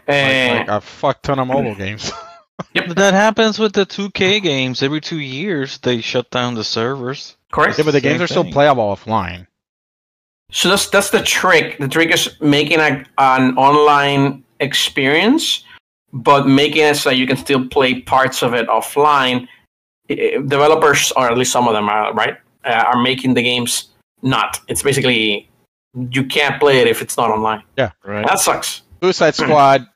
Like a fuck ton of mobile games. Yep, but that happens with the 2K games. Every 2 years, they shut down the servers. Correct. Yeah, but the games are still playable offline. So that's the trick. The trick is making an online experience, but making it so you can still play parts of it offline. Developers, or at least some of them, are making the games not. It's basically you can't play it if it's not online. Yeah, right. That sucks. Suicide Squad.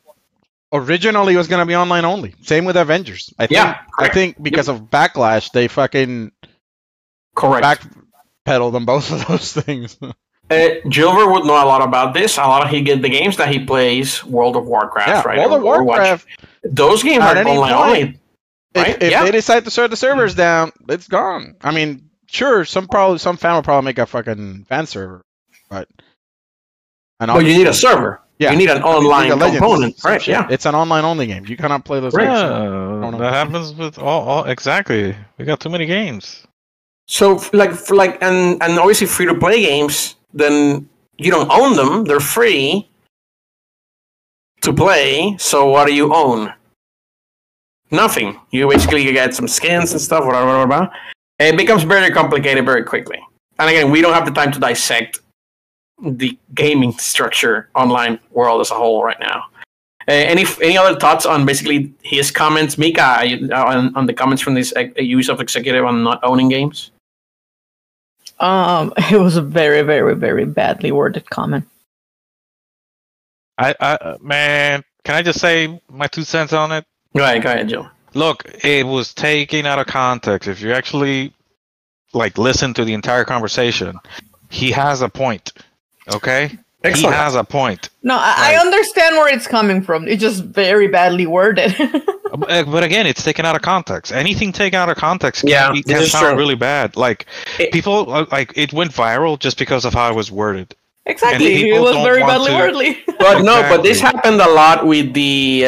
Originally, it was going to be online only. Same with Avengers. I think because of backlash, they fucking backpedaled on both of those things. Gilbert would know a lot about this. A lot of the games that he plays, World of Warcraft, right? World of Warcraft. Those games are online only. Right? If they decide to shut the servers down, it's gone. I mean, sure, some fan will probably make a fucking fan server, but you need a server. Yeah. You need an online component, right? Yeah, it's an online-only game. You cannot play those. Yeah, that happens with all. Exactly, we got too many games. So, and obviously, free-to-play games. Then you don't own them; they're free to play. So, what do you own? Nothing. You basically get some skins and stuff. Whatever. It becomes very complicated very quickly. And again, we don't have the time to dissect the gaming structure online world as a whole right now. Any other thoughts on basically his comments, Mika, on the comments from this Ubisoft executive on not owning games? It was a very, very, very badly worded comment. Man, can I just say my 2 cents on it? Go ahead, Joe. Look, it was taken out of context. If you actually listen to the entire conversation, he has a point. Okay? Excellent. He has a point. No, I understand where it's coming from. It's just very badly worded. But again, it's taken out of context. Anything taken out of context can sound really bad. It went viral just because of how it was worded. Exactly. It was very badly worded. But this happened a lot with the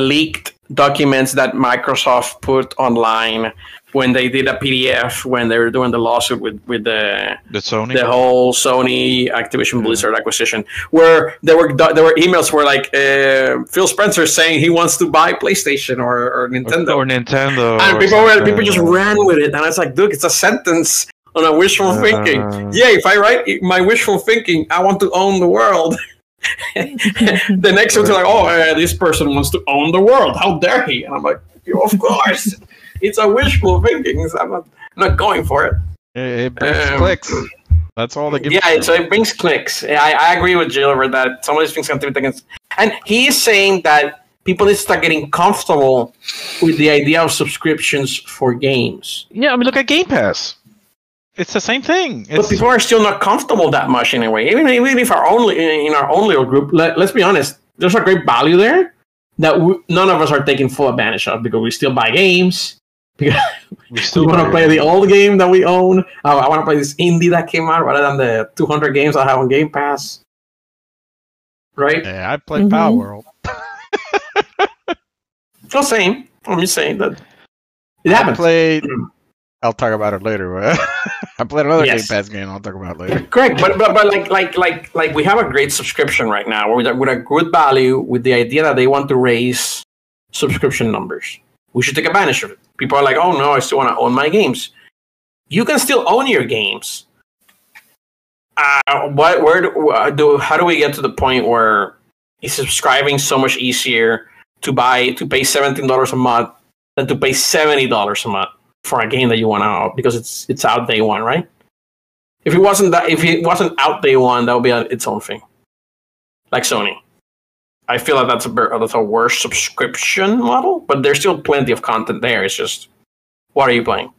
leaked documents that Microsoft put online when they did a PDF when they were doing the lawsuit with the Sony, the whole Sony Activision Blizzard acquisition, where there were emails where Phil Spencer saying he wants to buy PlayStation or Nintendo and people just ran with it, and it's like, dude, it's a sentence on a wishful thinking. Yeah, if I write my wishful thinking, I want to own the world. The next one's like, this person wants to own the world. How dare he? And I'm like, of course. It's a wishful thinking. So I'm not going for it. It brings clicks. That's all they give. Yeah, so it brings clicks. I agree with Jill over that. Some of these things can be taken. And he is saying that people need to start getting comfortable with the idea of subscriptions for games. Yeah, I mean, look at Game Pass. It's the same thing. But people are still not comfortable that much anyway. Even if in our own little group, let's be honest, there's a great value there. that none of us are taking full advantage of, because we still buy games. Because we still want to play the old game that we own. I want to play this indie that came out rather than the 200 games I have on Game Pass. Right? Yeah, I played Palworld. It's same. I'm just saying that it happens. I'll talk about it later. I played another Game Pass game. I'll talk about it later. Correct, but like we have a great subscription right now with a good value, with the idea that they want to raise subscription numbers. We should take advantage of it. People are like, "Oh no, I still want to own my games." You can still own your games. How do we get to the point where is subscribing so much easier to pay $17 a month than to pay $70 a month for a game that you want out because it's out day one, right? If it wasn't out day one, that would be its own thing. Like Sony, I feel like that's a worse subscription model, but there's still plenty of content there. It's just, what are you playing?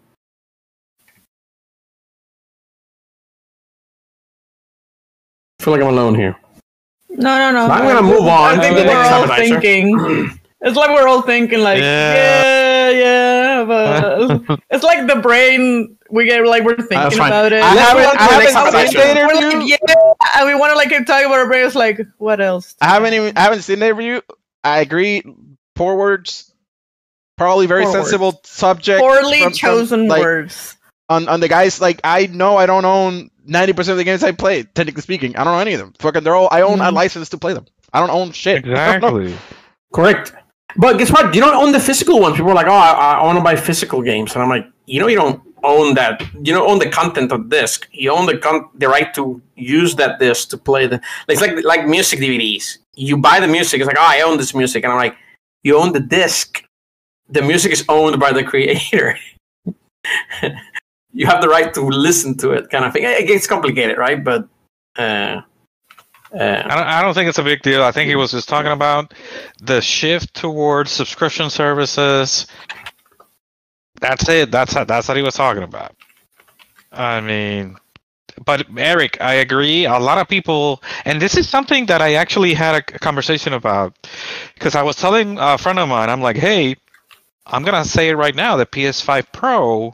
I feel like I'm alone here. No. I'm gonna move on. I think we're all thinking, yeah, but it's like the brain. We're thinking about it. And we want to talk about our brain. It's like, what else? I haven't seen the interview. I agree. Poor words. Probably very sensible subject. Poorly chosen words. On the guys, I know I don't own 90% of the games I play. Technically speaking, I don't own any of them. Fucking, they're all. I own a license to play them. I don't own shit. Exactly. Correct. But guess what? You don't own the physical ones. People are like, "Oh, I want to buy physical games," and I'm like, you don't own that. You don't own the content of disc. You own the right to use that disc to play the. It's like music DVDs. You buy the music. It's like, "Oh, I own this music," and I'm like, you own the disc. The music is owned by the creator. You have the right to listen to it, kind of thing. It gets complicated, right? But. I don't think it's a big deal. I think he was just talking about the shift towards subscription services. That's it. That's what he was talking about. I mean, but Eric, I agree. A lot of people, and this is something that I actually had a conversation about, because I was telling a friend of mine, I'm like, hey, I'm going to say it right now. The PS5 Pro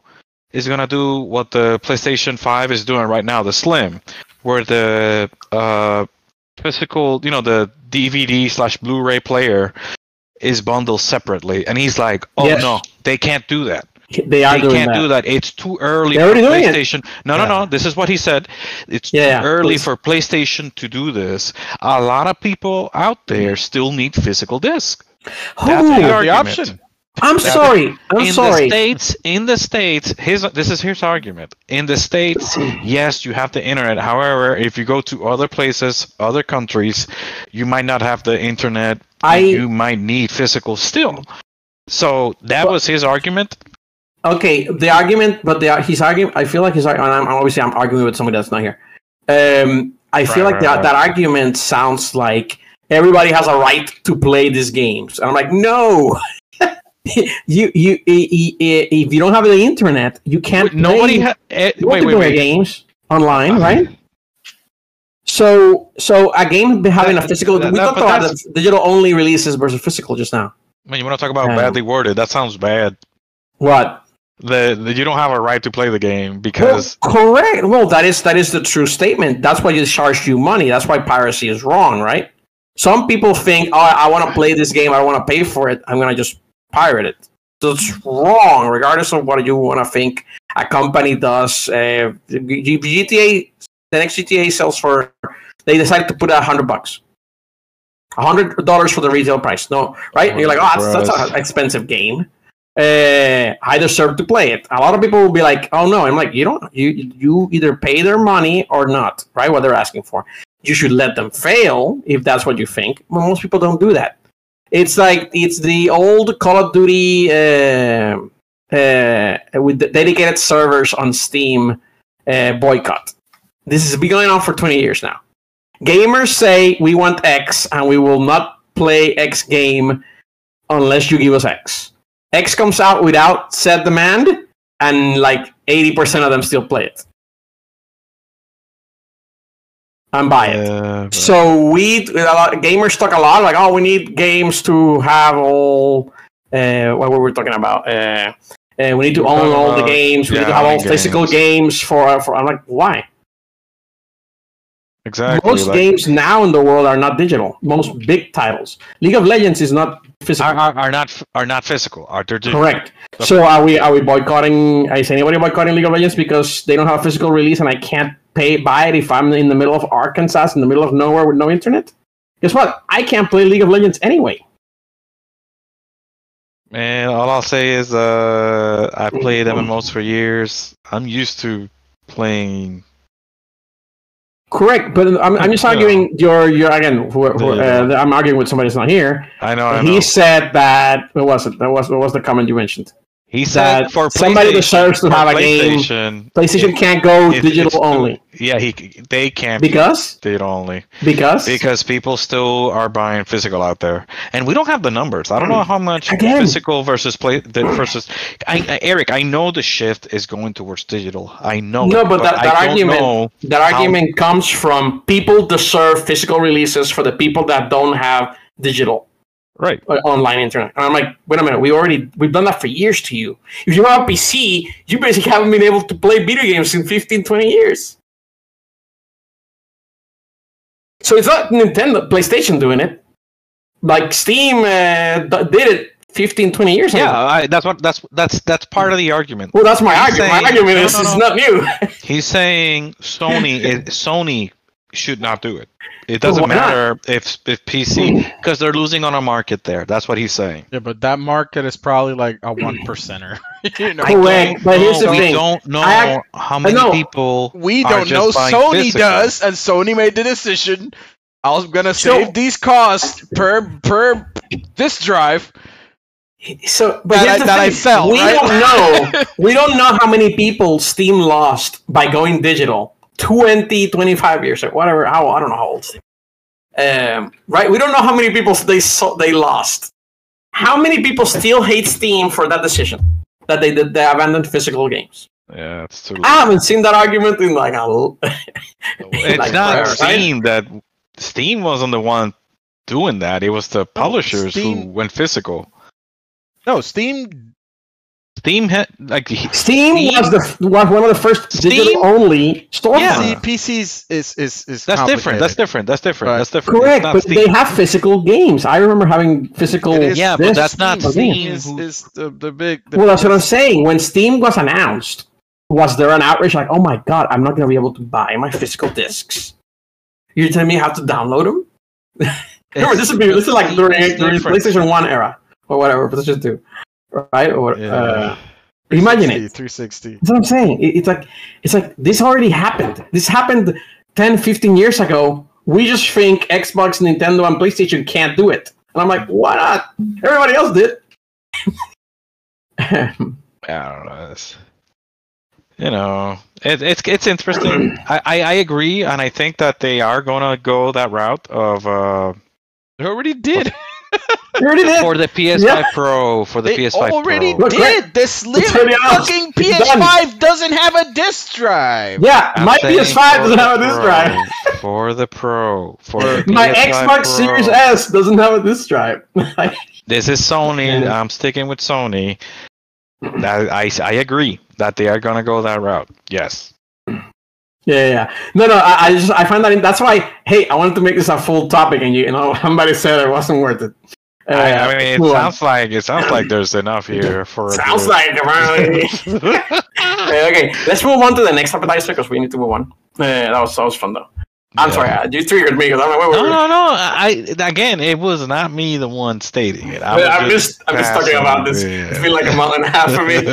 is going to do what the PlayStation 5 is doing right now, the Slim, where the... physical, the DVD/Blu-ray player is bundled separately, and he's like, "Oh no, they can't do that. They can't do that. It's too early for PlayStation." No. This is what he said. It's too early for PlayStation to do this. A lot of people out there still need physical disc. That's the option. I'm sorry. In the states, this is his argument. In the states, yes, you have the internet. However, if you go to other places, other countries, you might not have the internet. You might need physical still. So that was his argument. Okay, the argument, but his argument. I feel like his argument. I'm arguing with somebody that's not here. I feel like that argument sounds like everybody has a right to play these games, and I'm like, no. You if you don't have the internet, you can't play games online, right? So a game having a physical. We talked about digital only releases versus physical just now. Man, you want to talk about badly worded? That sounds bad. What? You don't have a right to play the game because correct. Well, that is the true statement. That's why they charge you money. That's why piracy is wrong, right? Some people think, "Oh, I want to play this game. I don't want to pay for it. I'm gonna just." Pirate it. So it's wrong, regardless of what you want to think a company does. The next GTA sells for, they decide to put $100. $100 for the retail price. No, right? And you're like, oh, that's an expensive game. I deserve to play it. A lot of people will be like, oh no. I'm like, you don't. You either pay their money or not, right? What they're asking for. You should let them fail if that's what you think. But most people don't do that. It's the old Call of Duty with the dedicated servers on Steam boycott. This has been going on for 20 years now. Gamers say we want X and we will not play X game unless you give us X. X comes out without said demand and 80% of them still play it. and buy it. So gamers talk a lot like, oh, we need games to have all what were we talking about? We need to own all the games. We need to have all physical games for. I'm like, why? Exactly. Most games now in the world are not digital. Most big titles, League of Legends, is not physical. Are not physical. Are digital. Correct. So are we boycotting? Is anybody boycotting League of Legends because they don't have a physical release and I can't buy it if I'm in the middle of Arkansas, in the middle of nowhere with no internet? Guess what? I can't play League of Legends anyway. Man, all I'll say is I played MMOs for years. I'm used to playing. Correct, but I'm just arguing your again. I'm arguing with somebody that's not here. I know. He said that what was the comment you mentioned? He said that for somebody deserves to have a game. PlayStation can't go digital only. Yeah, they can't because digital only because people still are buying physical out there, and we don't have the numbers. I don't know how much physical versus versus. Eric, I know the shift is going towards digital. I know. No, but that argument comes from people deserve physical releases for the people that don't have digital. Right, online internet. And I'm like, wait a minute. We've done that for years to you. If you have a PC, you basically haven't been able to play video games in 15, 20 years. So it's not Nintendo, PlayStation doing it. Like Steam did it 15, 20 years ago. Yeah, that's part of the argument. Well, that's my argument. My argument is it's not new. He's saying Sony should not do it. It doesn't matter if PC, because they're losing on a market there. That's what he's saying. Yeah, but that market is probably like a 1%-er. You know? Correct. But here's the thing: we don't know how many people. We don't know. Sony does, and Sony made the decision. I was gonna save these costs per this drive. So, but that I sell. We don't know. We don't know how many people Steam lost by going digital. 20, 25 years or whatever. I don't know how old Steam is. Right? We don't know how many people they lost. How many people still hate Steam for that decision that they abandoned physical games? Yeah, it's too late. I haven't seen that argument in like it's like not forever, Steam, right? That Steam wasn't the one doing that. It was the publishers who went physical. No, Steam was one of the first digital only storefronts. Yeah, PCs is that's different. Correct, but Steam. They have physical games. I remember having physical. Yeah, but that's not Steam. Is the big. Well, that's what I'm saying. When Steam was announced, was there an outrage like, "Oh my God, I'm not going to be able to buy my physical discs"? You're telling me how to download them? Remember, this is like during PlayStation 1 era or whatever, PlayStation 2. Right? Or imagine it. 360. That's what I'm saying. It's like this already happened. This happened 10, 15 years ago. We just think Xbox, Nintendo, and PlayStation can't do it. And I'm like, why not? Everybody else did. I don't know. You know, it's interesting. I agree, and I think that they are gonna go that route of. They already did. For the PS5 Pro, for the PS5 already Pro. Did this little fucking PS5 doesn't have a disc drive. Yeah, my PS5 doesn't have a disc drive. For the Pro, for the my Xbox Series S doesn't have a disc drive. This is Sony. Yeah. I'm sticking with Sony. I agree that they are gonna go that route. Yes. Yeah. No. I find that that's why. Hey, I wanted to make this a full topic, and you know, somebody said it wasn't worth it. I mean, it sounds like there's enough here for. Sounds like okay, let's move on to the next appetizer because we need to move on. That was fun though. I'm sorry, you triggered me. I'm like, wait. Again, it was not me the one stating it. I'm just talking about this. It's been like a month and a half for me.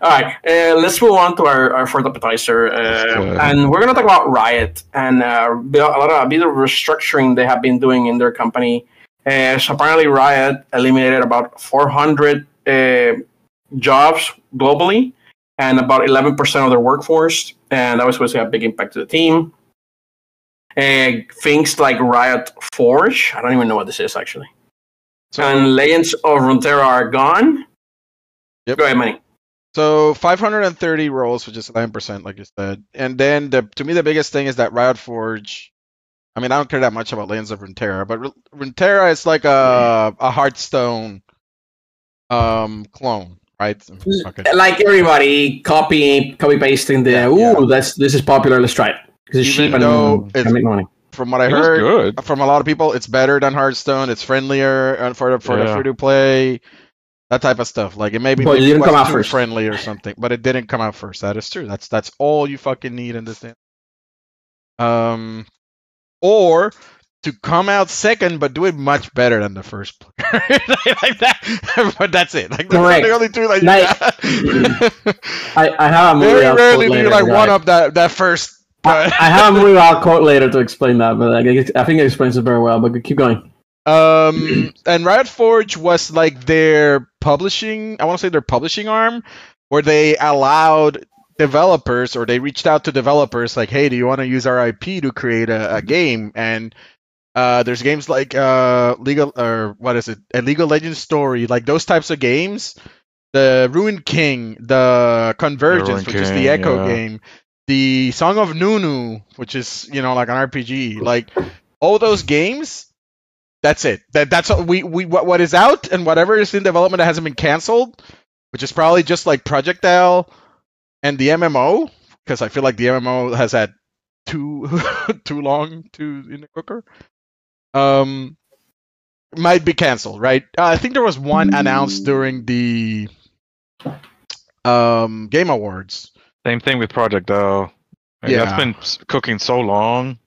All right, let's move on to our fourth appetizer, and we're gonna talk about Riot and a bit of restructuring they have been doing in their company. So apparently Riot eliminated about 400 jobs globally and about 11% of their workforce. And that was supposed to have a big impact to the team. Things like Riot Forge. I don't even know what this is, actually. So, and Legends of Runeterra are gone. Yep. Go ahead, Manny. So 530 rolls, which is 9%, like you said. And then to me, the biggest thing is that Riot Forge. I mean, I don't care that much about Legends of Runeterra, but Runeterra is like a Hearthstone clone, right? Okay. Like everybody copy pasting the this is popular, let's try it. Because it's cheap and it's, make money. From what I heard from a lot of people, it's better than Hearthstone. It's friendlier and for the free to play. That type of stuff. Like, it may be too friendly or something, but it didn't come out first. That is true. That's all you fucking need in this thing. Or to come out second, but do it much better than the first player. Like that. But that's it. Like, that's the only two that you got. I have a movie. Very rarely do you one up that first. I have a movie I'll quote later to explain that, but I think it explains it very well. But keep going. And Riot Forge was like their publishing, I want to say their publishing arm, where they allowed developers, or they reached out to developers like, hey, do you want to use our IP to create a game? And there's games like League of Legends Story, like those types of games, the Ruined King, the Convergence, which is the Echo game, the Song of Nunu, which is, like an RPG, like all those games. That's it. That's what is out, and whatever is in development that hasn't been canceled, which is probably just like Project L and the MMO, because I feel like the MMO has had too long in the cooker. Might be canceled, right? I think there was one announced during the Game Awards. Same thing with Project L. That's been cooking so long.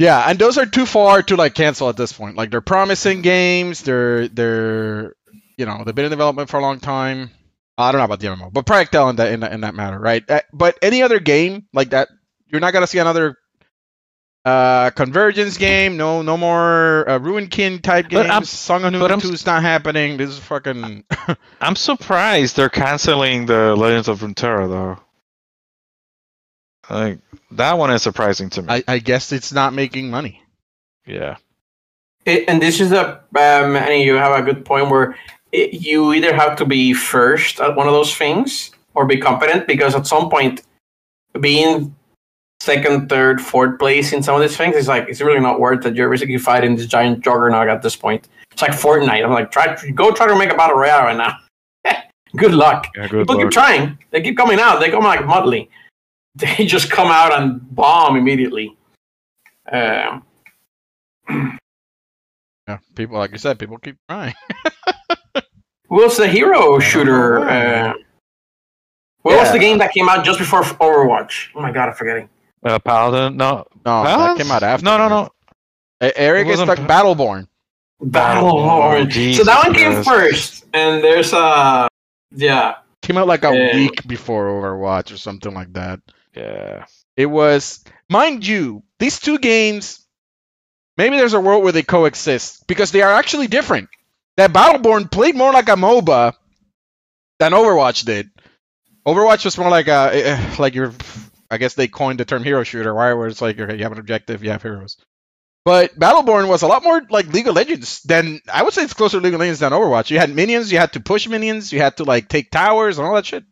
Yeah, and those are too far to cancel at this point. Like, they're promising games. They're they've been in development for a long time. I don't know about the MMO, but Project L in that matter, right? But any other game like that, you're not gonna see another Convergence game. No more Ruined King type games. Song of Nunu 2 is not happening. This is fucking. I'm surprised they're canceling the Legends of Runeterra though. Like, that one is surprising to me. I guess it's not making money. Yeah. And this is and you have a good point where you either have to be first at one of those things or be competent, because at some point, being second, third, fourth place in some of these things is like, it's really not worth it. You're basically fighting this giant juggernaut at this point. It's like Fortnite. I'm like, try to make a battle royale right now. Good luck. Yeah, People keep trying. They keep coming out. They come like Mudley. They just come out and bomb immediately. Yeah, people, like you said, people keep trying. What's the hero shooter? What was the game that came out just before Overwatch? Oh my god, I'm forgetting. Paladin? No, that came out after. No. Eric is like Battleborn. Battleborn. So that one came first, and there's came out like a week before Overwatch or something like that. Yeah. It was, mind you, these two games, maybe there's a world where they coexist, because they are actually different. That Battleborn played more like a MOBA than Overwatch did. Overwatch was more like I guess they coined the term hero shooter, right? Where it's like, okay, you have an objective, you have heroes. But Battleborn was a lot more like League of Legends than, I would say it's closer to League of Legends than Overwatch. You had minions, you had to push minions, you had to take towers and all that shit.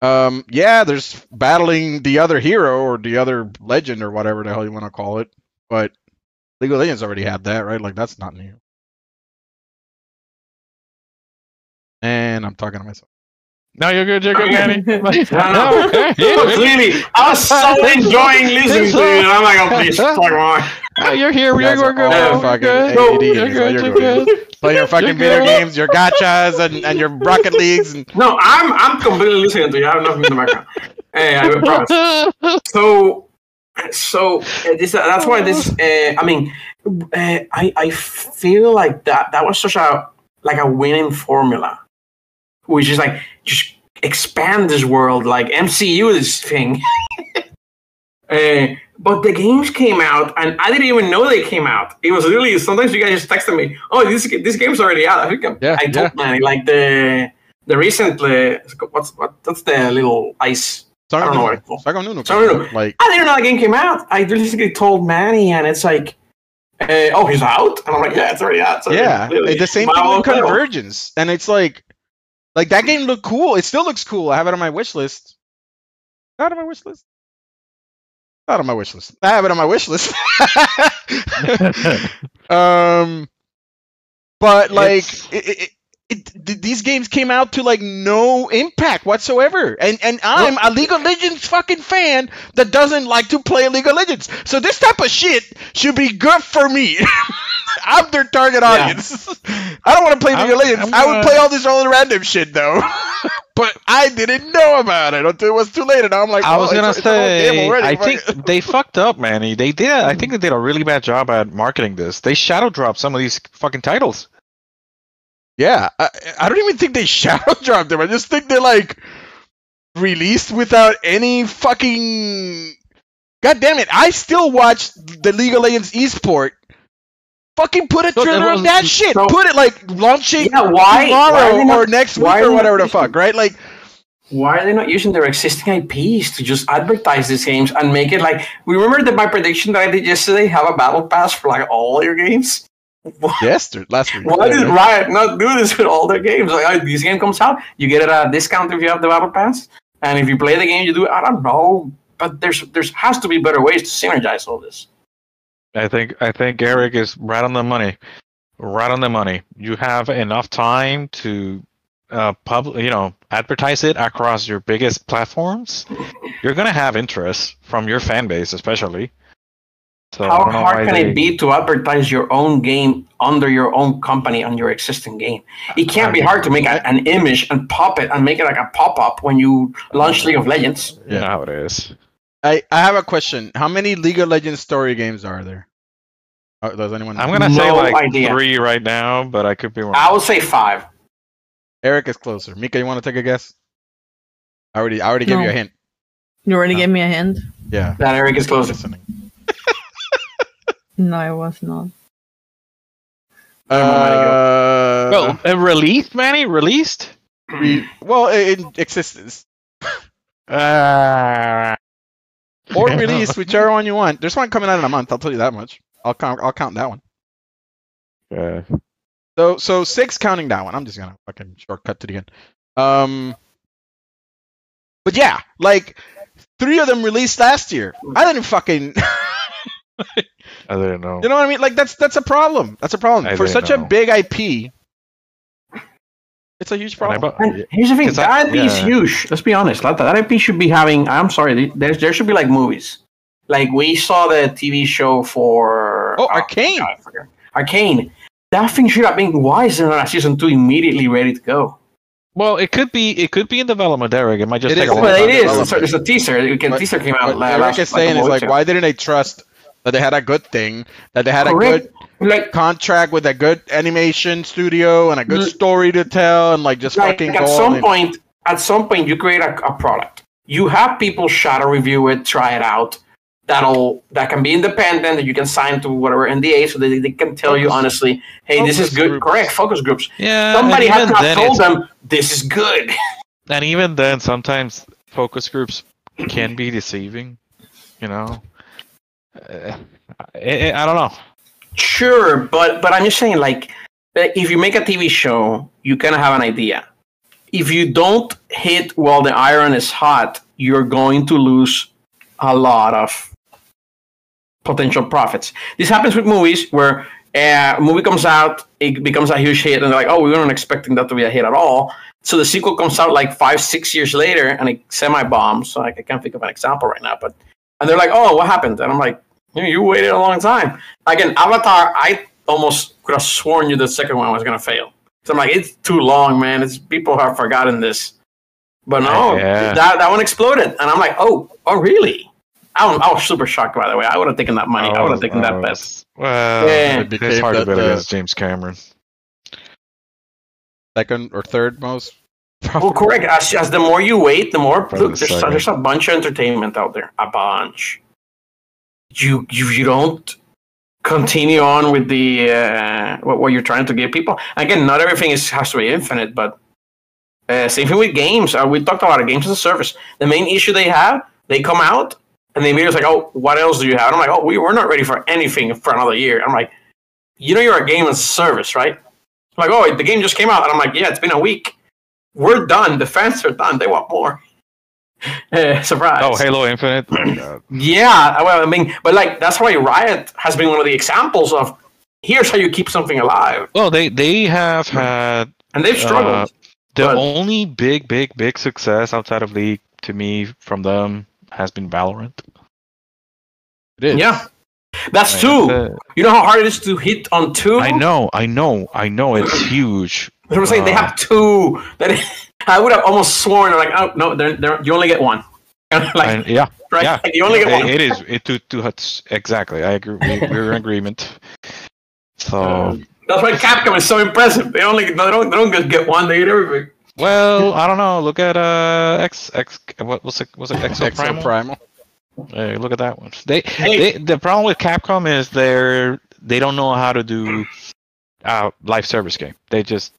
There's battling the other hero or the other legend or whatever the hell you want to call it, but League of Legends already had that, right? Like, that's not new. And I'm talking to myself. No, you're good, Manny. I was so enjoying listening to you. I'm like, oh, please, fuck on. No, you're here. We're good. You're good. Play your fucking video games, your gachas, and your rocket leagues. And... No, I'm completely listening to you. I have nothing in the background. Hey, I promise. So that's why this. I feel like that was such a winning formula, which is like, just expand this world, like MCU this thing. But the games came out, and I didn't even know they came out. It was literally, sometimes you guys just texted me, oh, this game's already out. I think I told Manny, like the recently, that's the little ice. Sorry, I don't know what it's called. I didn't know the game came out. I basically told Manny, and it's like, he's out? And I'm like, yeah, it's already out. It's already, the same thing with Convergence. And it's like, Like, that game looked cool. It still looks cool. I have it on my wish list. Not on my wish list. Not on my wish list. I have it on my wish list. But like, these games came out to like no impact whatsoever, and I'm a League of Legends fucking fan that doesn't like to play League of Legends. So this type of shit should be good for me. I'm their target audience. Yeah. I don't want to play League of Legends. I would play all this all random shit though. But I didn't know about it until it was too late, and I'm like, I was gonna say, I think they fucked up, Manny. They did. I think they did a really bad job at marketing this. They shadow dropped some of these fucking titles. Yeah, I don't even think they shadow dropped them. I just think they like released without any fucking. God damn it! I still watch the League of Legends esport. Fucking put a trigger on that shit. So, put it like launching tomorrow or next week or whatever the fuck, right? Like, why are they not using their existing IPs to just advertise these games and make it like? Remember that my prediction that I did yesterday have a battle pass for like all your games. Yes, last week. Why did Riot not do this with all their games? Like, this game comes out, you get a discount if you have the battle pass, and if you play the game, you do it. I don't know, but there's has to be better ways to synergize all this. I think Eric is right on the money. Right on the money. You have enough time to advertise it across your biggest platforms. You're gonna have interest from your fan base, especially. So how hard can it be to advertise your own game under your own company on your existing game? It can't be hard to make an image and pop it and make it like a pop-up when you launch League of Legends. Yeah, how it is. I have a question. How many League of Legends story games are there? Does anyone know? I'm going to say like three right now, but I could be wrong. I would say five. Eric is closer. Mika, you want to take a guess? I already gave you a hint. You already gave me a hint? Yeah. That Eric is closer. No, I was not. Released, Manny? Released? In existence. Or release, whichever one you want. There's one coming out in a month. I'll tell you that much. I'll count that one. Yeah. So six, counting that one. I'm just gonna fucking shortcut to the end. But yeah, like three of them released last year. I didn't fucking. I didn't know. You know what I mean? Like that's a problem. That's a problem for such a big IP. It's a huge problem. And here's the thing: that IP is huge. Let's be honest. That IP should be having. I'm sorry. There should be like movies. Like we saw the TV show for Arcane. God, Arcane. That thing should have been. Why is there not a season 2 immediately ready to go? Well, it could be in development, Derek. It might just take a long time. But it is. There's a teaser. The teaser came out last. Like I was saying, it's like why didn't they trust that they had a good thing? That they had a good. Like contract with a good animation studio and a good story to tell, and like just fucking. Like at some point, you create a product. You have people shadow review it, try it out. That can be independent. That you can sign to whatever NDA, so they can tell you honestly, hey, this is good. Groups. Correct, focus groups. Yeah, somebody has not told them this is good. And even then, sometimes focus groups can be deceiving. You know, I don't know. Sure, but I'm just saying, like, if you make a TV show, you kind of have an idea. If you don't hit while the iron is hot, you're going to lose a lot of potential profits. This happens with movies where a movie comes out, it becomes a huge hit, and they're like, oh, we weren't expecting that to be a hit at all. So the sequel comes out like 5-6 years later, and it semi-bombs. So I can't think of an example right now. And they're like, oh, what happened? And I'm like, you waited a long time. Again, Avatar, I almost could have sworn you the second one was going to fail. So I'm like, it's too long, man. People have forgotten this. But no, that one exploded. And I'm like, oh, really? I was super shocked, by the way. I would have taken that money. I would have taken that bet. Well, it's hard to bet against James Cameron. Second or third most? Well, correct. As the more you wait, the more... Look, there's a bunch of entertainment out there. A bunch. You don't continue on with the what you're trying to give people. Again, not everything has to be infinite, but same thing with games. We talked about games as a service. The main issue they have, they come out and the media is like, oh, what else do you have? And I'm like, oh, we're not ready for anything for another year. I'm like, you're a game as a service, right? I'm like, oh, the game just came out, and I'm like, yeah, it's been a week. we're done. The fans are done. They want more. Surprise. Oh, Halo Infinite? Yeah, well, I mean, but like, that's why Riot has been one of the examples of, here's how you keep something alive. Well, they have had... And they've struggled. The only big success outside of League, to me, from them, has been Valorant. It is. Yeah. That's two. You know how hard it is to hit on two? I know. It's huge. I'm saying they have two. I would have almost sworn, like, oh no, they're, you only get one. Like, yeah, right? Yeah. Like, you only get one. It is. Exactly. I agree. We're in agreement. So that's why Capcom is so impressive. They don't just get one. They get everything. Well, I don't know. Look at Exo Primal. Hey, look at that one. The problem with Capcom is they don't know how to do live service game. They just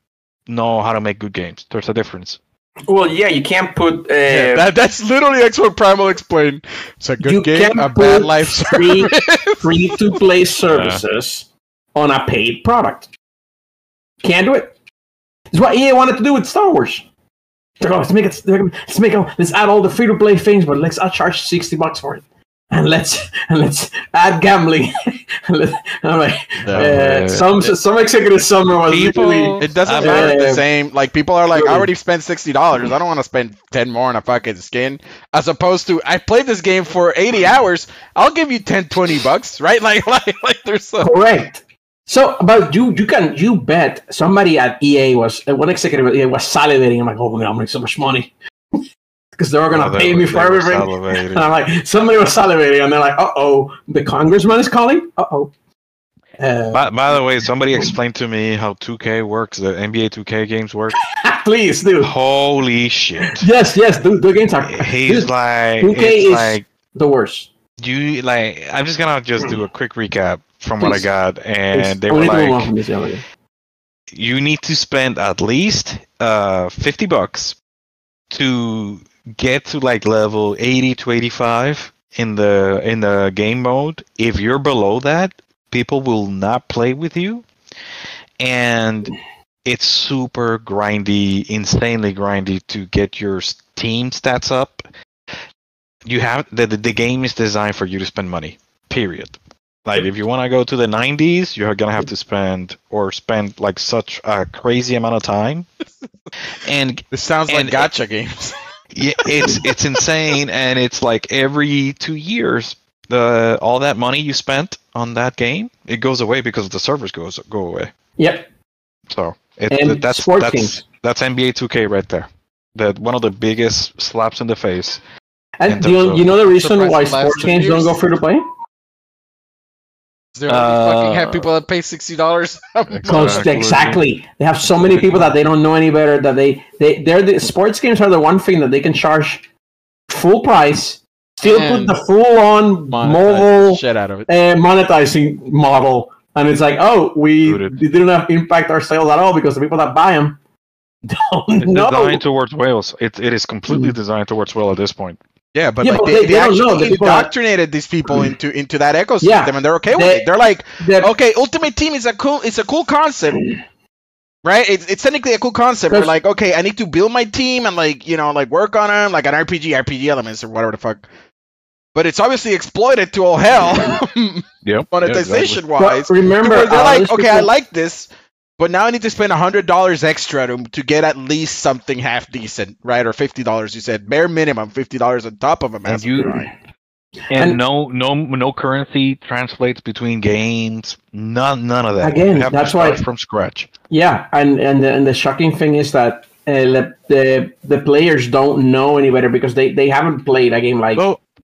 know how to make good games. There's a difference. Well, yeah, you can't put... that's literally X1 Primal explained. It's a good game, a bad live service. Free-to-play services on a paid product. Can't do it. It's what EA wanted to do with Star Wars. Let's add all the free-to-play things, but let's charge $60 for it, and let's add gambling. Some executive summer was literally, it doesn't matter the same. Like, people are like, I already spent $60. I don't want to spend 10 more on a fucking skin. As opposed to, I played this game for 80 hours. I'll give you $10, $20, right? Like there's some... Correct. So, but you bet somebody at EA one executive at EA was salivating. I'm like, oh my God, I'm making so much money because they're all gonna pay me for everything. And I'm like, somebody was salivating, and they're like, the congressman is calling. By the way, somebody explained to me how 2K works, the NBA 2K games work. Please, dude. Holy shit. Yes, dude. The games are. He's like, 2K is like the worst. I'm just gonna do a quick recap. From what I got, and they were like, you need to spend at least $50 to get to like level 80 to 85 in the game mode. If you're below that, people will not play with you, and it's super grindy, insanely grindy to get your team stats up. You have the game is designed for you to spend money. Period. Like, if you want to go to the 90s, you're going to have to spend like such a crazy amount of time. And this sounds like gacha games. Yeah, it's insane. And it's like every 2 years, all that money you spent on that game, it goes away because the servers go away. Yep. So that's NBA 2K right there. That one of the biggest slaps in the face. And you know the reason why sports games don't go free to play? They fucking have people that pay $60. Exactly. They have so many people that they don't know any better. That sports games are the one thing that they can charge full price, still and put the full on mobile shit out of it. Monetizing model, and it's like, we didn't impact our sales at all because the people that buy them don't know. Designed towards whales. It is completely designed towards whale at this point. Yeah, but they actually indoctrinated these people into that ecosystem, and they're okay with it. They're like, okay, Ultimate Team is a cool concept, right? It's technically a cool concept. They're like, okay, I need to build my team and like work on them, like an RPG elements or whatever the fuck. But it's obviously exploited to all hell, monetization wise. But remember, they're like, okay, I like this, but now I need to spend $100 extra to get at least something half decent, right? Or $50, you said, bare minimum, $50 on top of a massive grind. And no currency translates between games. None of that. Again, that's why from scratch. Yeah, and the shocking thing is that the players don't know any better because they haven't played a game like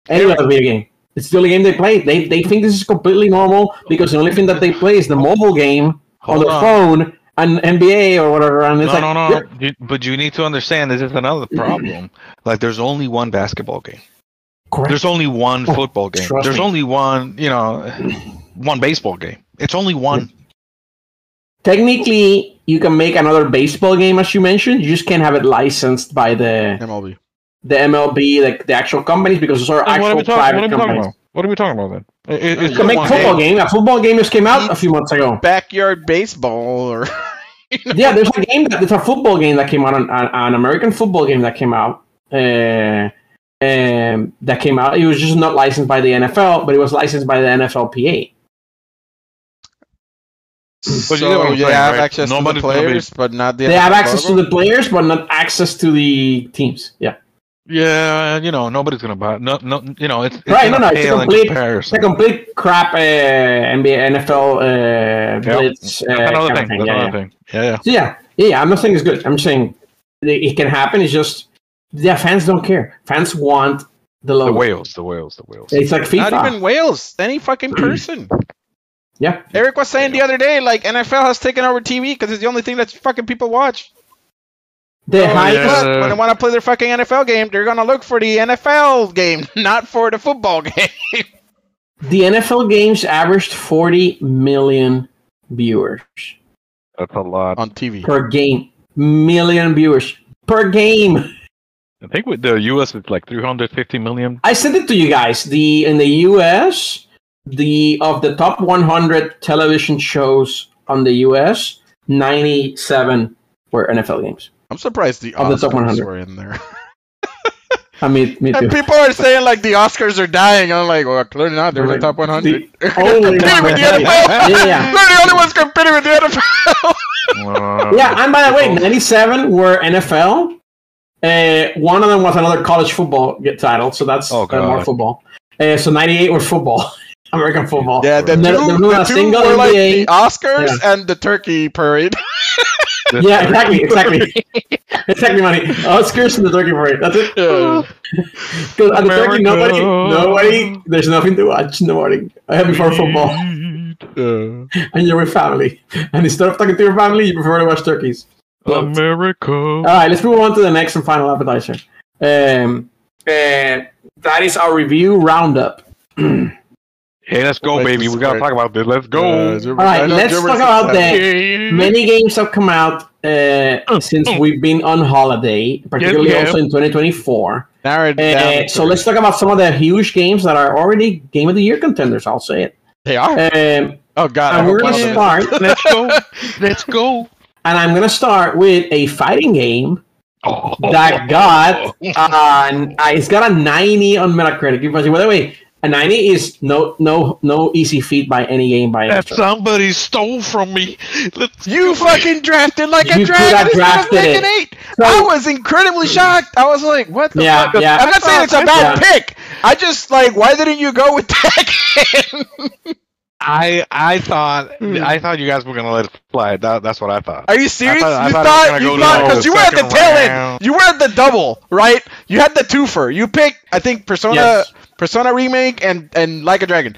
any other video game. It's still a game they play. They think this is completely normal because the only thing that they play is the mobile game. On the phone and NBA or whatever, and it's no. But you need to understand this is another problem. Like, there's only one basketball game. Correct. There's only one football game. There's only one, one baseball game. It's only one. Technically, you can make another baseball game, as you mentioned. You just can't have it licensed by the MLB. The MLB, like the actual companies, because those are actual private companies. What are we talking about then? It's a football game. A football game just came out a few months ago. Backyard baseball, or You know? Yeah, there's a game that, there's a football game that came out, an American football game that came out. It was just not licensed by the NFL, but it was licensed by the NFLPA. But so you know, they have access to the players, but not the. They have access to the players, but not access to the teams. Yeah. Yeah, you know, nobody's gonna buy. No, you know, it's right. No, it's a complete crap NBA, NFL. Blitz, That's another thing. Yeah. So, yeah. I'm not saying it's good. I'm saying it can happen. It's just fans don't care. Fans want the logo. The whales. It's like FIFA. Not even whales. Any fucking person. Yeah. Eric was saying the other day, like, NFL has taken over TV because it's the only thing that fucking people watch. When they want to play their fucking NFL game, they're going to look for the NFL game, not for the football game. The NFL games averaged 40 million viewers. That's a lot. On TV. Per game. Million viewers. Per game. I think with the U.S. it's like 350 million. I sent it to you guys. In the U.S., of the top 100 television shows on the US, 97 were NFL games. I'm surprised the Oscars were in there. I mean, me too. And people are saying like the Oscars are dying. I'm like, well, clearly not. They're in the top 100. Competing with the NFL. Yeah. They're the only ones competing with the NFL. Yeah, and by the way, 97 were NFL. One of them was another college football title, so that's more football. So 98 were football. American football. Yeah, the two were like the Oscars and the turkey parade. Yeah, exactly, money. Oscars and the turkey parade. That's it. Because at the turkey, nobody. There's nothing to watch in the morning. I have before football, and you're with family. And instead of talking to your family, you prefer to watch turkeys. America. All right, let's move on to the next and final appetizer. That is our review roundup. Hey, let's go, baby. We got to talk about this. Let's go. All right, let's talk about that. Many games have come out since we've been on holiday, particularly also in 2024. So let's talk about some of the huge games that are already Game of the Year contenders. I'll say it. They are? Oh, God. And we're going to start. Let's go. Let's go. And I'm going to start with a fighting game that got... it's got a 90 on Metacritic. By the way... A 90 is no easy feat by any game by any stroke. Somebody stole from me. You fucking drafted like a dragon instead of Tekken 8. So, I was incredibly shocked. I was like, what the fuck? Yeah, I'm not saying it's a bad pick. I just like, why didn't you go with Tekken? I thought you guys were gonna let it fly. That's what I thought. Are you serious? You thought because you were at the tail end. You were at the double, right? You had the twofer. You picked, I think, Persona Remake and Like a Dragon.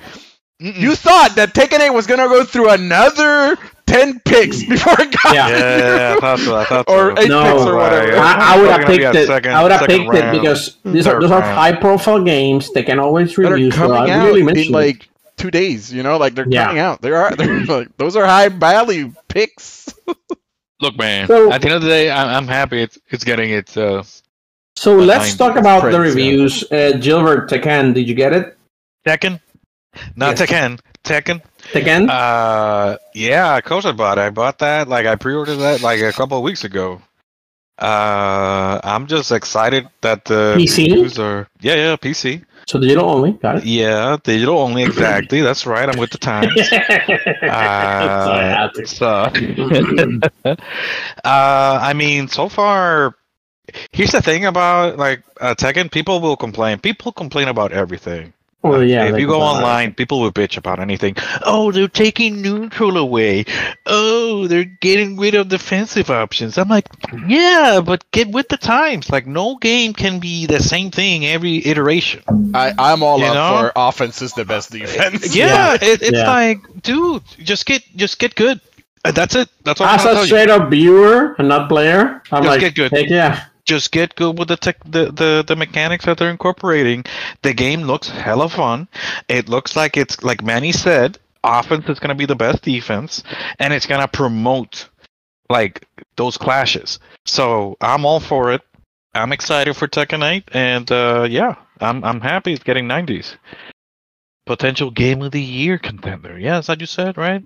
Mm-mm. You thought that Tekken 8 was gonna go through another 10 picks before it got I thought so. Or 8 picks or whatever. I would have picked it. I would have picked it because those are high-profile games. They can always review. So I really mentioned like 2 days. You know, like they're coming out. They're like, those are high-value picks. Look, man. So, at the end of the day, I'm happy it's getting its. So let's talk about the reviews. Gilbert, Tekken, did you get it? Tekken? Not Tekken. Tekken? Tekken? Yeah, of course I bought it. I bought that. Like, I pre-ordered that like a couple of weeks ago. I'm just excited that the reviews are... Yeah, PC. So digital only. Got it. Yeah, digital only. Exactly. That's right. I'm with the times. I mean, so far... Here's the thing about like Tekken. People will complain. People complain about everything. Well, if you go online, people will bitch about anything. Oh, they're taking neutral away. Oh, they're getting rid of defensive options. I'm like, yeah, but get with the times. Like, no game can be the same thing every iteration. I'm all up for offense is the best defense. It's like, dude, just get good. That's it. That's all. As a straight up viewer and not player, I'm just like, get good. Heck yeah. Just get good with the mechanics that they're incorporating. The game looks hella fun. It looks like it's like Manny said, offense is gonna be the best defense, and it's gonna promote like those clashes. So I'm all for it. I'm excited for Tekken 8, and I'm happy it's getting 90s. Potential Game of the Year contender. Yeah, is that you said, right?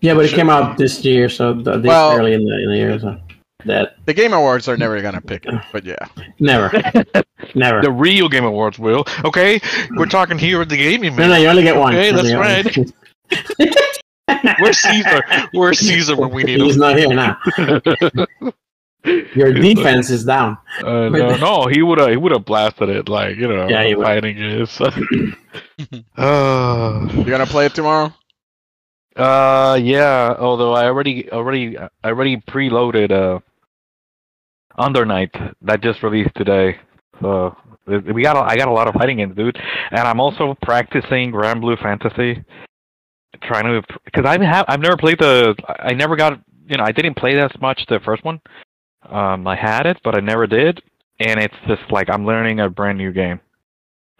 Yeah, but it came out this year, so early in the year. So that the Game Awards are never gonna pick it, but yeah, never. The real Game Awards will. Okay, we're talking here at the gaming. No, you only get one. Okay, that's right. Where's Caesar? Where's Caesar when we need him? He's not here now. Your defense is down. No, he would have blasted it, like, you know. Yeah, he fighting it. So. You gonna play it tomorrow? Yeah. Although I already preloaded Under Night that just released today. So I got a lot of fighting games, dude, and I'm also practicing Granblue Fantasy. Trying to, because I've never played I didn't play as much the first one. I had it, but I never did, and it's just like I'm learning a brand new game.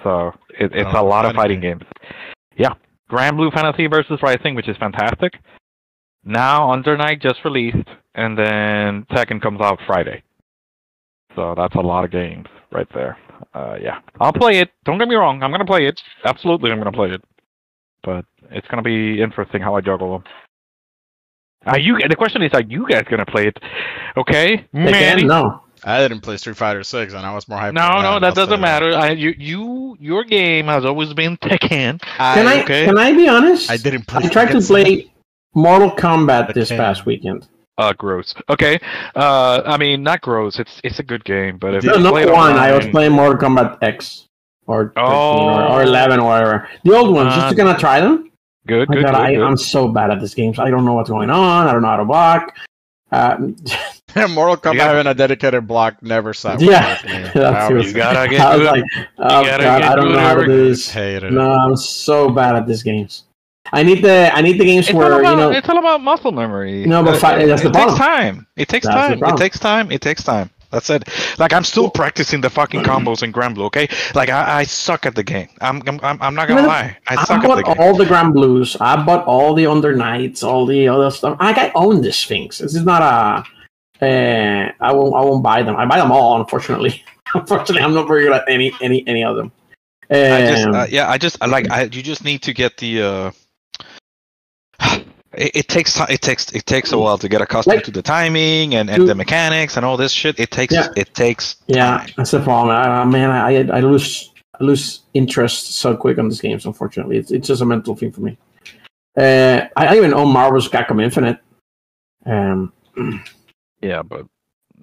So it's a lot of fighting games. Yeah, Granblue Fantasy Versus Rising, which is fantastic. Now Under Night just released, and then Tekken comes out Friday. So that's a lot of games right there. Yeah, I'll play it. Don't get me wrong, I'm gonna play it. Absolutely, I'm gonna play it. But it's gonna be interesting how I juggle them. The question is, are you guys gonna play it? Okay, Manny. No, I didn't play Street Fighter 6, and I was more hyped. No, that doesn't matter. Your game has always been Tekken. Can I be honest? I didn't play. I tried to play Mortal Kombat this past weekend. Gross. Okay. I mean, not gross. It's a good game, but if you play it online, I was playing Mortal Kombat X. Or 13 or 11 or whatever. The old ones, just gonna try them. Good. I'm so bad at this game, so I don't know what's going on. I don't know how to block. Mortal Kombat having a dedicated block never sucks. Yeah. You gotta get I was like, I don't know how to do this. No, I'm so bad at these games. I need the games where, you know, it's all about muscle memory. No, but that's the problem. It takes time. That's it. Like, I'm still practicing the fucking combos in Granblue, okay? Like, I suck at the game. I'm not gonna lie. I suck at the game. I bought all the Granblues. I bought all the Under Nights, all the other stuff. I own these things. This is not a... I won't buy them. I buy them all, unfortunately. Unfortunately, I'm not very good at any of them. You just need to get the... It takes a while to get accustomed to the timing and the mechanics and all this shit. It takes time. That's the problem. I lose interest so quick on these games. Unfortunately, it's just a mental thing for me. I even own Marvel's Capcom Infinite. Yeah, but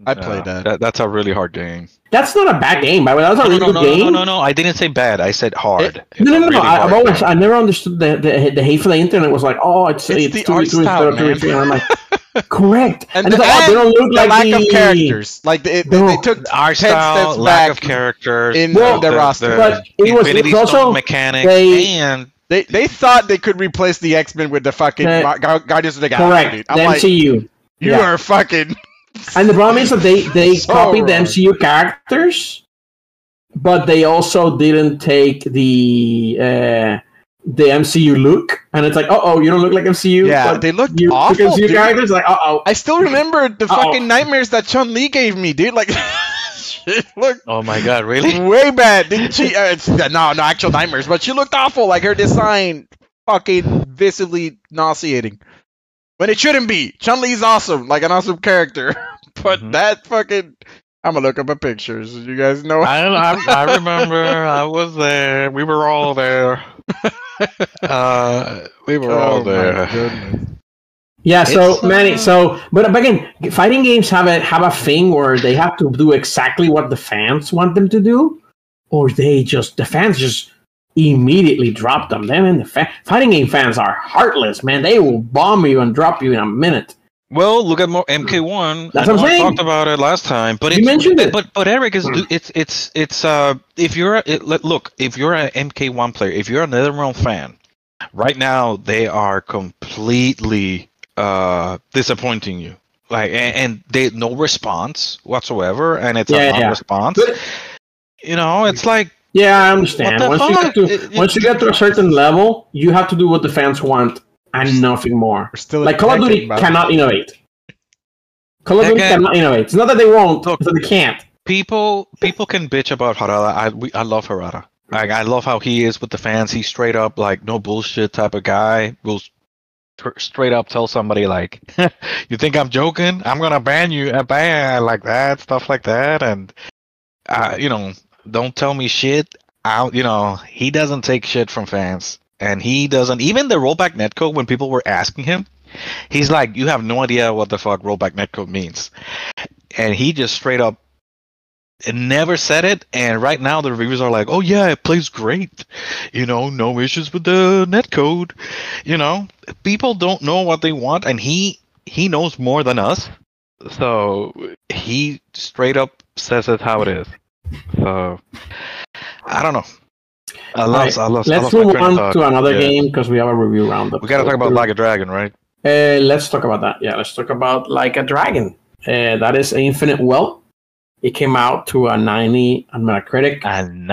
I played that. That's a really hard game. That's not a bad game. That was a really good game. No. I didn't say bad. I said hard. No. I never understood the hate for the internet. Was like, oh, it's the art style, man. I'm like, correct. And they don't look like the lack of characters. Like they took art style, lack of characters in the roster. But it was also mechanics and. They thought they could replace the X-Men with the fucking Guardians of the Galaxy. Correct. The MCU. You are fucking. And the problem is that they copied the MCU characters, but they also didn't take the MCU look. And it's like, you don't look like MCU. Yeah, they look awful. MCU characters, like, I still remember the fucking nightmares that Chong Li gave me, dude. Like, shit, look. Oh my god, really? Way bad, didn't she? No, actual nightmares, but she looked awful. Like, her design, fucking visibly nauseating. But it shouldn't be. Chun-Li's awesome, like an awesome character. But that fucking... I'm gonna look up a picture. So you guys know. I remember. I was there. We were all there. Yeah. So Manny. So, but again, fighting games have a thing where they have to do exactly what the fans want them to do, or the fans just immediately drop them. Fighting game fans are heartless, man. They will bomb you and drop you in a minute. Well, look at MK1. That's what I'm saying. I talked about it last time, but you mentioned it. But Eric is if you're an MK1 player, if you're a NetherRealm fan, right now they are completely disappointing you. Like and they no response whatsoever, and it's a non-response. Yeah. You know, it's like. Yeah, I understand. Once you get to a certain level, you have to do what the fans want and nothing more. Like, Call of Duty cannot innovate. Call of Duty cannot innovate. It's not that they won't, but they can't. People can bitch about Harada. I love Harada. Like, I love how he is with the fans. He's straight up, like, no bullshit type of guy. Will straight up tell somebody like, you think I'm joking? I'm gonna ban you, like that, stuff like that, and you know, don't tell me shit. You know, he doesn't take shit from fans, and he doesn't even the rollback netcode. When people were asking him, he's like, you have no idea what the fuck rollback netcode means, and he just straight up never said it. And right now the reviewers are like, oh yeah, it plays great, you know, no issues with the netcode. You know, people don't know what they want, and he knows more than us, so he straight up says it how it is. So I don't know. Let's move on to another game, because we have a review roundup. We gotta talk about Like a Dragon, right? Let's talk about that. Yeah, let's talk about Like a Dragon. That is Infinite Wealth. It came out to a 90 on Metacritic. A 90,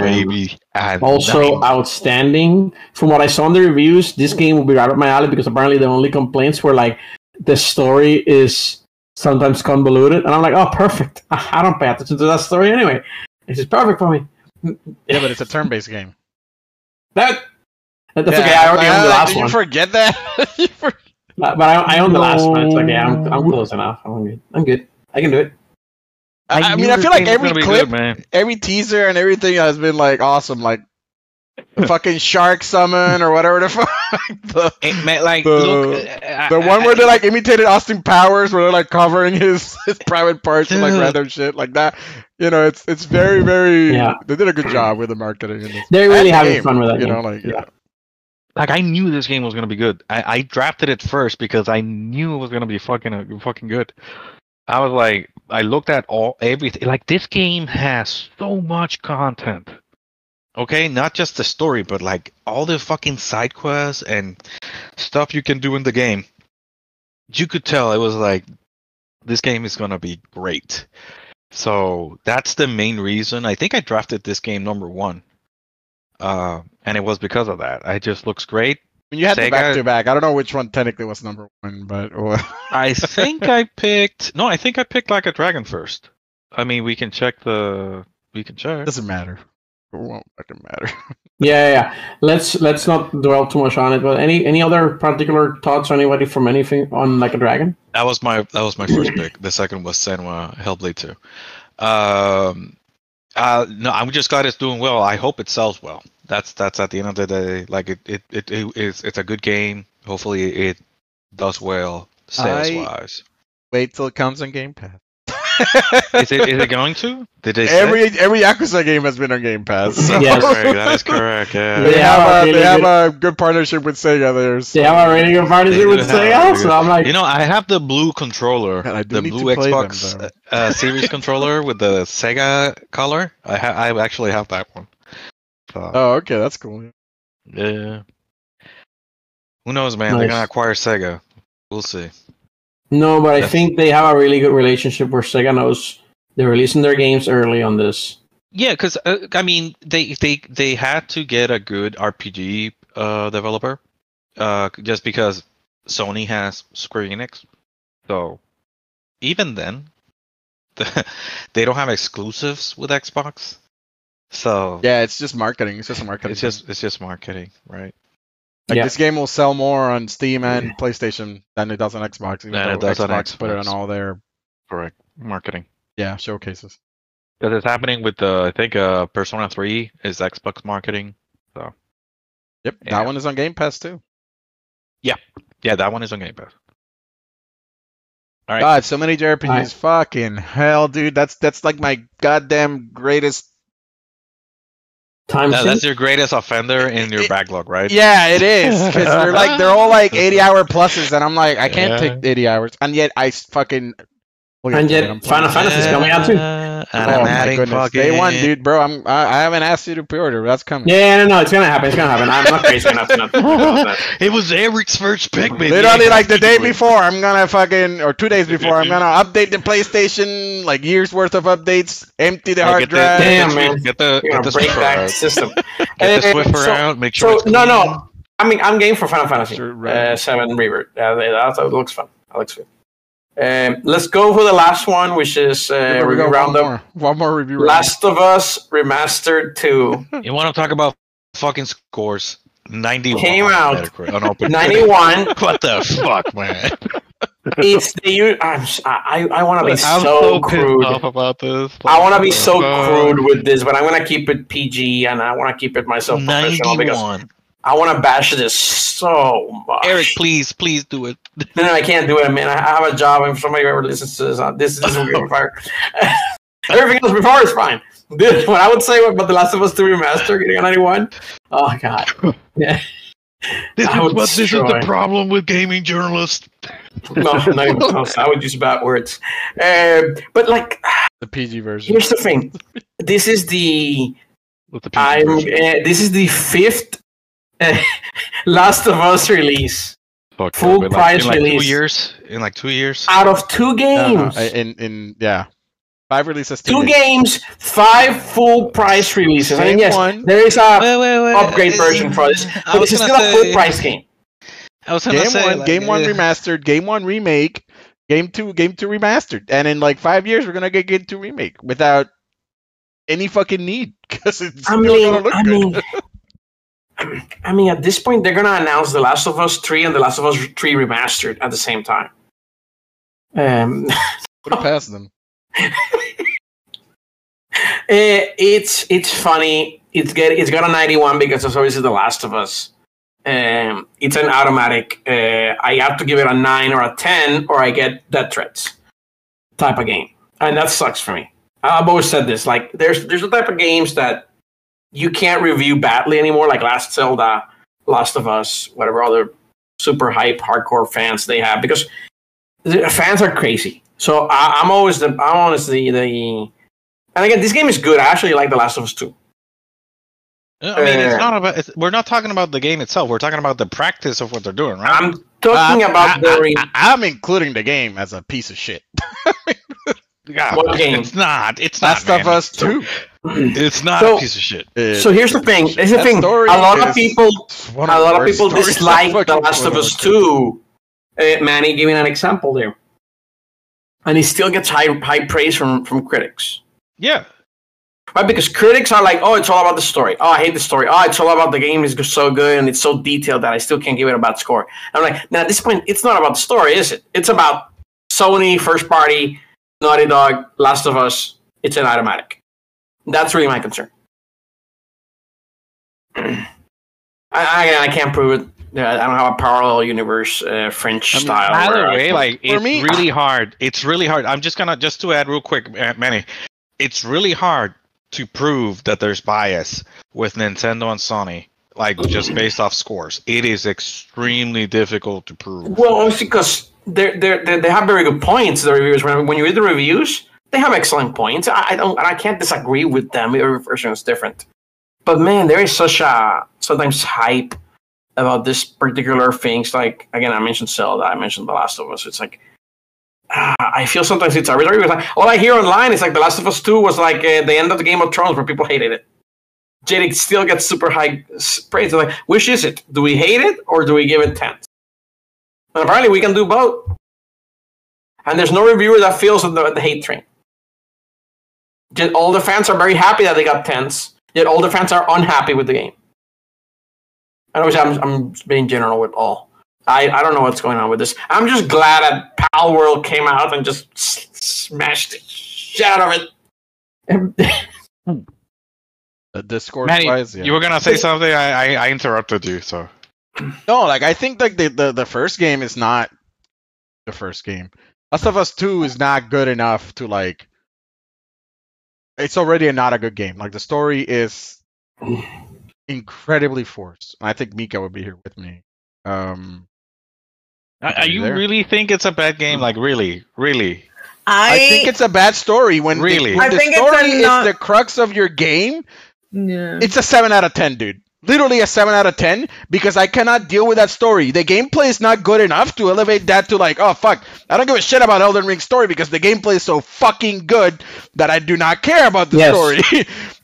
baby. Also outstanding. From what I saw in the reviews, this game will be right up my alley, because apparently the only complaints were like, the story is sometimes convoluted. And I'm like, oh, perfect. I don't pay attention to that story anyway. This is perfect for me. Yeah, but it's a turn-based game. That's okay. I already own the last one. Did you forget that? But I own the last one. It's like, yeah, I'm close enough. I'm good. I can do it. I mean, I feel like every clip, every teaser, and everything has been like awesome, like fucking shark summon or whatever the fuck. The one where they like imitated Austin Powers, where they're like covering his private parts and like random shit like that. You know, it's very, very. Yeah. They did a good job with the marketing. They're really having fun with that. You know, like yeah. Like, I knew this game was gonna be good. I drafted it first because I knew it was gonna be fucking good. I was like, I looked at everything. Like, this game has so much content. Okay, not just the story, but like all the fucking side quests and stuff you can do in the game. You could tell it was like, this game is gonna be great. So that's the main reason. I think I drafted this game #1, and it was because of that. It just looks great. You had the back-to-back. I don't know which one technically was #1, but I think I picked Like a Dragon first. I mean, we can check. Doesn't matter. It won't fucking matter. Yeah. Let's not dwell too much on it. But any other particular thoughts, or anybody from anything on Like a Dragon? That was my first pick. The second was Senua Hellblade 2. No, I'm just glad it's doing well. I hope it sells well. That's at the end of the day. Like it's a good game. Hopefully it does well sales wise. Wait till it comes on Game Pass. Is it going to? Every Yakuza game has been on Game Pass. So. Yes, that is correct. Yeah. They have a good partnership with Sega. They have a really good partnership with Sega. So I'm like, you know, I have the blue controller, the blue Xbox Series controller with the Sega color. I actually have that one. Oh, okay, that's cool. Yeah. Who knows, man? Nice. They're gonna acquire Sega. We'll see. No, but I think they have a really good relationship where Sega knows they're releasing their games early on this. Yeah, because I mean, they had to get a good RPG developer, just because Sony has Square Enix. So even then, they don't have exclusives with Xbox. So yeah, it's just marketing. It's just marketing, right? Like, yeah. This game will sell more on Steam and PlayStation than it does on Xbox. Than it does Xbox on Xbox. Put it on all their correct marketing. Yeah, showcases. Because it's happening with I think Persona 3 is Xbox marketing. So yep, yeah. That one is on Game Pass too. Yeah, that one is on Game Pass. All right. God, so many JRPGs. Right. Fucking hell, dude. That's like my goddamn greatest. That's your greatest offender in your backlog, right? Yeah, it is. Because they're all like 80-hour pluses, and I'm like, I can't take 80 hours. And yet, I fucking... And yet, Final Fantasy's coming out, too. Oh, my goodness. Day one, dude, bro. I haven't asked you to pre-order, but that's coming. Yeah, no, it's going to happen. I'm not crazy enough to not think about that. It was Eric's first pick, baby. Literally, like, the day before, I'm going to fucking... Or 2 days before, I'm going to update the PlayStation, like, years' worth of updates, empty the hard drive. Damn, man. Get the break back system. Get the Swiffer out, make sure it's clean. No. I mean, I'm game for Final Fantasy 7 Rebirth. That looks fun. That looks good. Let's go for the last one, which is review roundup. One more review. Last of Us Remastered 2. You want to talk about fucking scores? 91. Came out. Metacritic, 91. What the fuck, man? It's the I want to be so crude about this. I want to be so crude with this, but I'm gonna keep it PG and I want to keep it myself professional because I want to bash this so much. Eric, please do it. No, I can't do it, man. I have a job, and if somebody ever listens to this, this will be fired. Everything else before is fine. This, what I would say about The Last of Us 2 Remastered getting a 91. Oh God. Yeah. This is the problem with gaming journalists. No, I would use bad words. But like the PG version. Here's the thing. This is the. This is the fifth Last of Us release. Okay, full price release. In like two years. Out of two games. Five releases. Two games, five full price releases. I mean, yes, there is a upgrade version for this, but this is still a full price game. Game one remastered, game one remake, game two remastered, and in like 5 years we're gonna get game two remake without any fucking need because it's gonna look good. I mean, at this point they're gonna announce The Last of Us 3 and The Last of Us 3 Remastered at the same time. Put it past them. It's funny. It's got a 91 because it's obviously The Last of Us. It's an automatic. I have to give it a 9 or a 10, or I get death threats type of game, and that sucks for me. I've always said this. Like there's a type of games that you can't review badly anymore, like Last Zelda, Last of Us, whatever other super hype hardcore fans they have, because the fans are crazy. So I'm honestly, and again, this game is good. I actually like The Last of Us 2. I mean, we're not talking about the game itself. We're talking about the practice of what they're doing, right? I'm talking about I'm including the game as a piece of shit. God, what game? It's not Last of Us 2. It's not a piece of shit. So here's the thing. A lot of people dislike The Last of Us 2. Manny giving an example there. And he still gets high praise from critics. Yeah. Right? Because critics are like, oh, it's all about the story. Oh, I hate the story. Oh, it's all about the game is so good and it's so detailed that I still can't give it a bad score. I'm like, now at this point, it's not about the story, is it? It's about Sony, first party, Naughty Dog, Last of Us. It's an automatic. That's really my concern. I can't prove it. Yeah, I don't have a parallel universe French style. Either way, really hard. It's really hard. I'm just to add real quick, Manny. It's really hard to prove that there's bias with Nintendo and Sony, just based off scores. It is extremely difficult to prove. Well, it's because they have very good points. The reviewers, when you read the reviews, they have excellent points. I can't disagree with them. Every version is different. But man, there is such a sometimes hype about this particular things. Like, again, I mentioned Zelda, I mentioned The Last of Us. It's like, I feel sometimes it's arbitrary. Because all I hear online is like The Last of Us 2 was like the end of the Game of Thrones where people hated it. Yet it still gets super high praise. Like, which is it? Do we hate it or do we give it 10? And apparently we can do both. And there's no reviewer that feels the hate train. Yet all the fans are very happy that they got 10s. Yet all the fans are unhappy with the game. I know I'm being general with all. I don't know what's going on with this. I'm just glad that Palworld came out and just smashed the shit out of it. Discord-wise, yeah. You were gonna say something. I interrupted you. So no, I think the first game is not the first game. Last of Us 2 is not good enough to It's already not a good game. The story is incredibly forced. I think Mika would be here with me. Really think it's a bad game? Really? I think it's a bad story. When the story is the crux of your game, yeah. It's a 7 out of 10, dude. Literally a 7 out of 10 because I cannot deal with that story. The gameplay is not good enough to elevate that to oh, fuck. I don't give a shit about Elden Ring's story because the gameplay is so fucking good that I do not care about the story.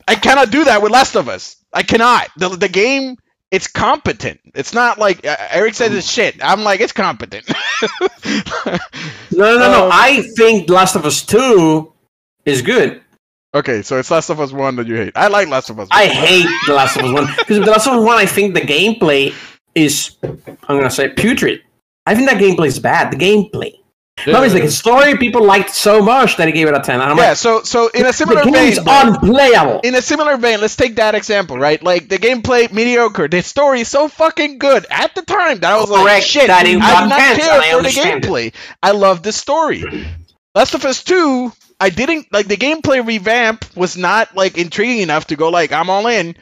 I cannot do that with Last of Us. I cannot. The game, it's competent. It's not like Eric says it's shit. I'm like, it's competent. No. I think Last of Us 2 is good. Okay, so it's Last of Us 1 that you hate. I like Last of Us 1. I hate The Last of Us 1. Because with The Last of Us 1, I think the gameplay is, I'm going to say, putrid. I think that gameplay is bad. The gameplay. Yeah. Obviously, the story people liked so much that he gave it a 10. And I'm yeah, like, so in a similar vein... it's unplayable. In a similar vein, let's take that example, right? Like, the gameplay, mediocre. The story is so fucking good. At the time, that I was correct, like, shit, I did not care for the gameplay. It. I love the story. Last of Us 2... I didn't like the gameplay revamp was not like intriguing enough to go like I'm all in,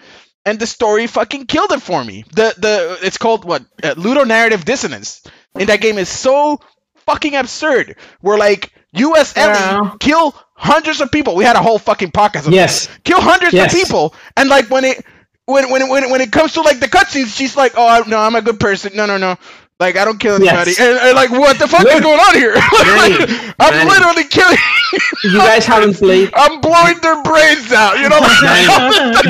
and the story fucking killed it for me. The it's called what ludonarrative dissonance in that game is so fucking absurd. We're like U.S. Ellie kill hundreds of people. We had a whole fucking podcast. Of yes, that. Kill hundreds yes. of people, and like when it comes to like the cutscenes, she's like, oh no, I'm a good person. No. Like, I don't kill anybody. Yes. And like, what the fuck is going on here? Like, I'm literally killing... You guys haven't played... I'm blowing their brains out, you know? Like,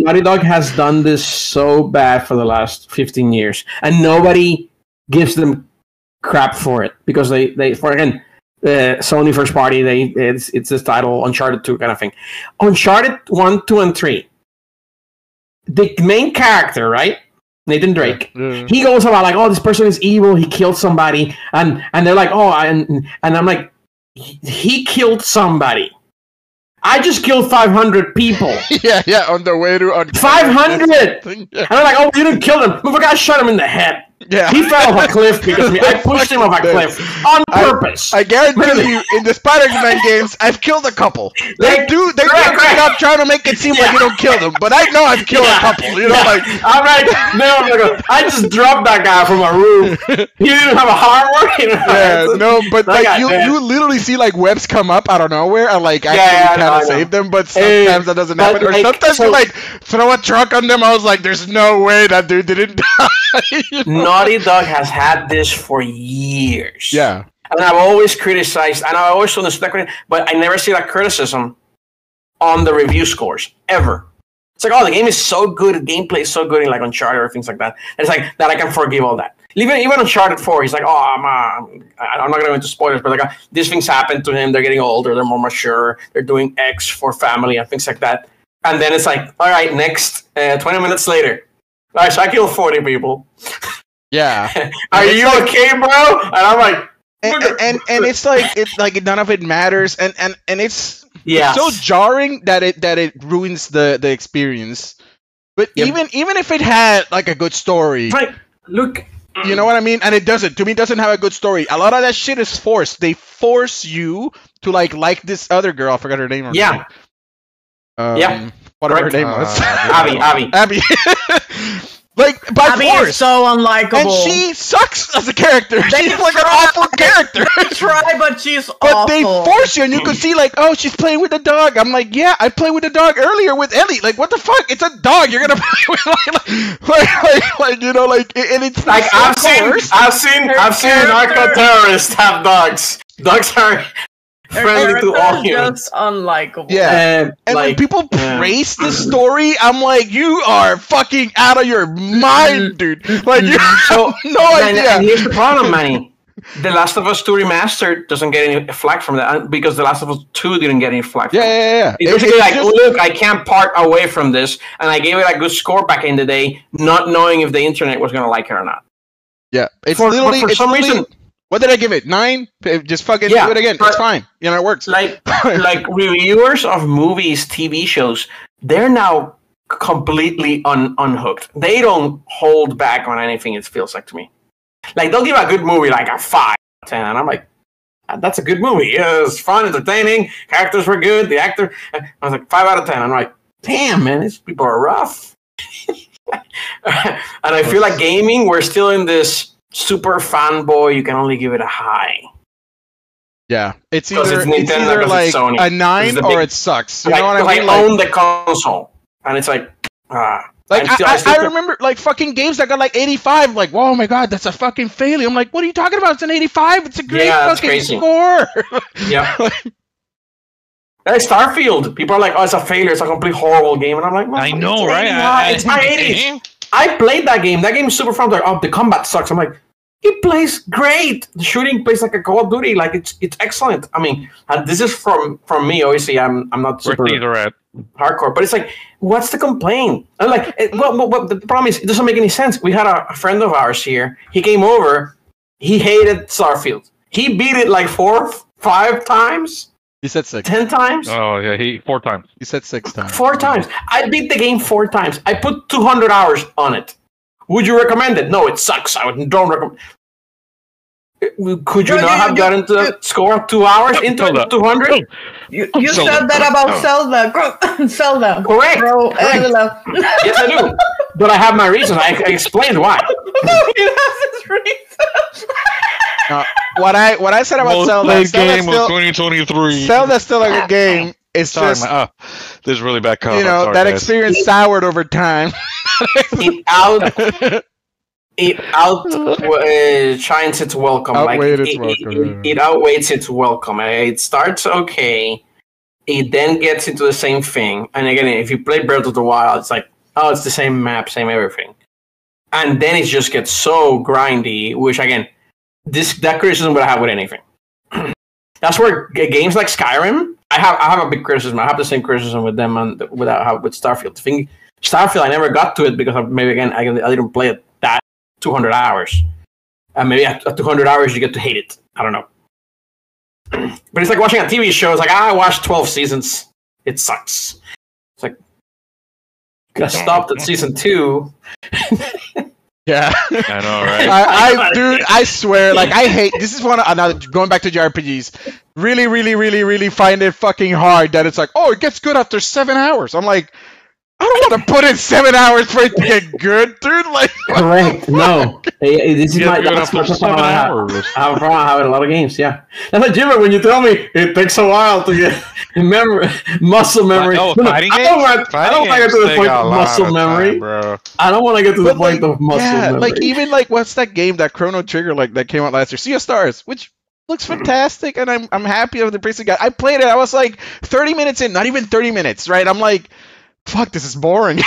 Naughty Dog has done this so bad for the last 15 years. And nobody gives them crap for it. Because they Sony first party, it's this title, Uncharted 2 kind of thing. Uncharted 1, 2, and 3. The main character, right? Nathan Drake. Yeah. He goes about like, oh, this person is evil. He killed somebody, and they're like, oh, and I'm like, he killed somebody. I just killed 500 people. yeah, on the way to 500. Yeah. And they're like, oh, you didn't kill them. But I shot him in the head. Yeah, he fell off a cliff because I pushed him off a cliff on purpose. I guarantee you, in the Spider-Man games, I've killed a couple. They do trying to make it seem like you don't kill them, but I know I've killed a couple. You know, like I'm like, no, I'm gonna go, I just dropped that guy from a roof. You didn't have a hard working. Yeah, no, but like you literally see like webs come up out of nowhere, and like I kind of save them, but sometimes that doesn't happen. Or sometimes you like throw a truck on them. I was like, there's no way that dude didn't die. You know? Naughty Dog has had this for years. Yeah. And I've always criticized, and I always understand, but I never see that criticism on the review scores, ever. It's like, oh, the game is so good, the gameplay is so good, in like Uncharted or things like that. And it's like, that I can forgive all that. Even Uncharted 4, he's like, oh, I'm not going to go into spoilers, but like, these things happen to him, they're getting older, they're more mature, they're doing X for family and things like that. And then it's like, all right, next, 20 minutes later. All right, so I killed 40 people. Yeah. Are you okay, bro? And I'm like... And it's like none of it matters. And it's so jarring that it ruins the experience. But even if it had, like, a good story... Right. Look... You know what I mean? And it doesn't. To me, it doesn't have a good story. A lot of that shit is forced. They force you to, like this other girl. I forgot her name. Yeah. Whatever her name was. Abby. Like, by Abby force. Is so unlikable. And she sucks as a character. She's like an awful character. They try, but she's awful. But they force you, and you can see, like, oh, she's playing with the dog. I'm like, yeah, I played with the dog earlier with Ellie. Like, what the fuck? It's a dog. You're gonna play with, like you know, like, and it's like so I've seen narco-terrorists have dogs. Dogs are. Friendly to all humans. Just unlikable. Yeah, and like, when people praise this story, I'm like, you are fucking out of your mind, dude. Like, you have no idea. And here's the problem, Manny. The Last of Us 2 Remastered doesn't get any flack from that because The Last of Us 2 didn't get any flack. Yeah. It's basically like, look, I can't part away from this, and I gave it a good score back in the day, not knowing if the internet was gonna like it or not. Yeah, for some reason. What did I give it? 9? Just fucking do it again. It's fine. You know, it works. Like reviewers of movies, TV shows, they're now completely unhooked. They don't hold back on anything, it feels like to me. Like, they'll give a good movie like a 5 out of 10, and I'm like, that's a good movie. It was fun, entertaining, characters were good, the actor... I was like, 5 out of 10. I'm like, damn, man, these people are rough. And I feel like gaming, we're still in this... super fanboy, you can only give it a high. Yeah, it's either it's like Sony. A 9 or it sucks. You know what I mean? I own the console, and it's like, like I remember like fucking games that got like 85. Like, oh my god, that's a fucking failure. I'm like, what are you talking about? It's an 85. It's a great fucking score. Yeah. Like Starfield, people are like, oh, it's a failure. It's a complete horrible game, and I'm like, I know, right? It's my 80s. I played that game. That game is super fun. They're like, oh, the combat sucks. I'm like, it plays great. The shooting plays like a Call of Duty. Like it's excellent. I mean, and this is from me. Obviously, I'm not super hardcore, but it's like, what's the complaint? And like, well, the problem is it doesn't make any sense. We had a friend of ours here. He came over. He hated Starfield. He beat it like 4, 5 times. He said 6. 10 times? Oh, yeah, 4 times. He said 6 times. 4 times. I beat the game 4 times. I put 200 hours on it. Would you recommend it? No, it sucks. I don't recommend it. Could you not have gotten to the score 2 hours into 200? You said that about Zelda. Zelda. Correct. Bro, correct. Yes, I do. But I have my reasons. I explained why. No, he has his reasons. What I said about Zelda, Zelda's still a good game. It's this is really bad. You know, that experience soured over time. It outshines its welcome. It outweighs its welcome. It starts okay. It then gets into the same thing. And again, if you play Breath of the Wild, it's like, oh, it's the same map, same everything. And then it just gets so grindy, which again, that criticism would I have with anything. That's where games like Skyrim, I have a big criticism. I have the same criticism with them and with Starfield. Starfield, I never got to it because I didn't play it that 200 hours. And maybe at 200 hours you get to hate it. I don't know. But it's like watching a TV show. It's like, I watched 12 seasons. It sucks. It's like, I stopped at season 2. Yeah, I know, right? I swear, like, I hate this. Is one another going back to JRPGs. Really, really, really, really find it fucking hard that it's like, oh, it gets good after 7 hours. I'm like, I don't want to put in 7 hours for it to get good, dude. Like, correct? No, this is my problem. I have a problem I have in a lot of games. Yeah, that's like Jimmer when you tell me it takes a while to get muscle memory. Like, oh, I don't want to get to the point of muscle memory, bro. I don't want to get to the point of muscle memory. Like even like what's that game, that Chrono Trigger, like that came out last year, Sea of Stars, which looks fantastic, and I'm happy of the priest guy. I played it. I was like 30 minutes in, not even 30 minutes, right? I'm like, fuck, this is boring.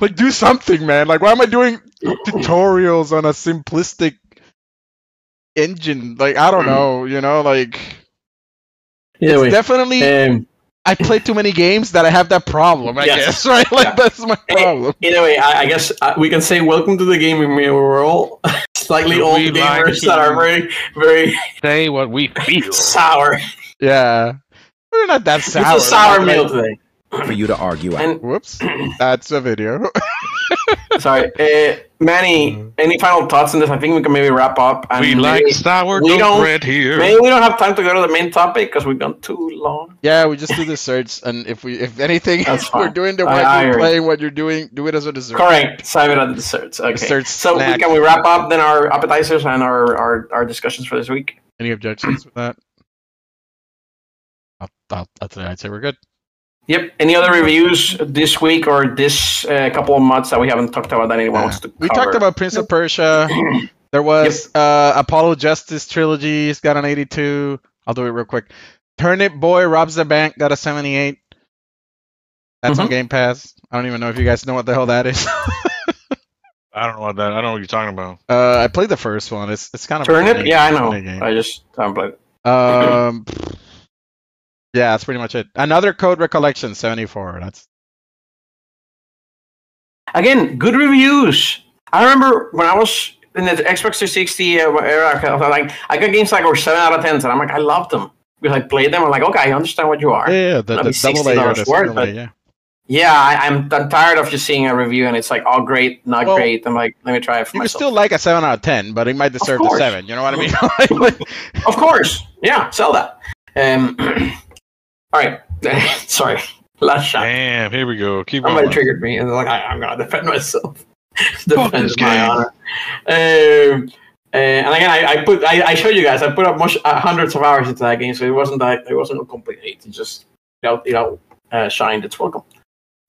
like, do something, man. Like, why am I doing tutorials on a simplistic engine? Like, I don't know, you know, like, anyway, it's definitely, I play too many games that I have that problem, I guess, right? Like, yeah. That's my problem. Anyway, I guess we can say welcome to the gaming meal. We're all slightly old gamers that are very, very... Say what we feel. Sour. Yeah. We're not that sour. It's a sour meal today. For you to argue out. And, whoops, that's a video. Sorry, Manny. Any final thoughts on this? I think we can maybe wrap up. And we like sourdough bread here. Maybe we don't have time to go to the main topic because we've gone too long. Yeah, we just do the search, and if anything, we're doing the way you play what you're doing. Do it as a dessert. Correct. Save it as a dessert. Okay. Dessert so can we wrap up then our appetizers and our discussions for this week? Any objections with that? That's it. I'd say we're good. Yep. Any other reviews this week or this couple of months that we haven't talked about that anyone wants to cover? We talked about Prince of Persia. There was Apollo Justice Trilogy. It's got an 82. I'll do it real quick. Turnip Boy Robs the Bank got a 78. That's on Game Pass. I don't even know if you guys know what the hell that is. I don't know what that. I don't know what you're talking about. I played the first one. It's kind of Turnip. Yeah, I know. I just haven't played it. Yeah, that's pretty much it. Another Code Recollection, 74. That's again good reviews. I remember when I was in the Xbox 360 era, I got games like 7 out of 10s, and I'm like, I love them because I played them. I'm like, okay, I understand what you are. Yeah, the double A word, but yeah, I'm tired of just seeing a review and it's like, oh, great, not great. I'm like, let me try it for myself. You still like a 7 out of 10, but it might deserve a 7. You know what I mean? Of course, yeah, sell that. All right, sorry, last shot. Damn, here we go. Keep going. Somebody triggered me, and they're like, I'm gonna defend myself. Defend my honor. And again, I showed you guys. I put up hundreds of hours into that game, so it wasn't a complete 8. It just shined its welcome,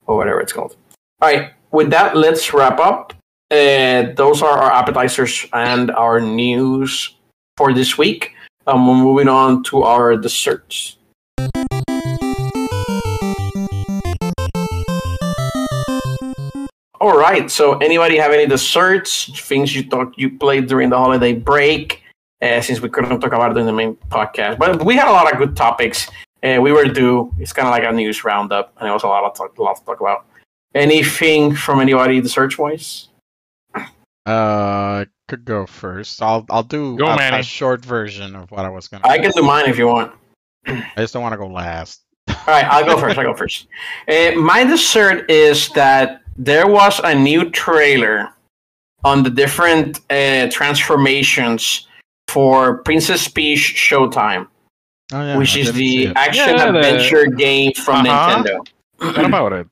or whatever it's called. All right, with that, let's wrap up. Those are our appetizers and our news for this week. We're moving on to our desserts. All right. So, anybody have any desserts, things you played during the holiday break? Since we couldn't talk about it in the main podcast, but we had a lot of good topics. We were due. It's kind of like a news roundup, and it was a lot to talk about. Anything from anybody desserts-wise? Could go first. I'll do a short version of what I was gonna. I can do mine if you want. I just don't want to go last. All right, I'll go first. My dessert is that there was a new trailer on the different transformations for Princess Peach Showtime, which is the action-adventure game from Nintendo. What about it?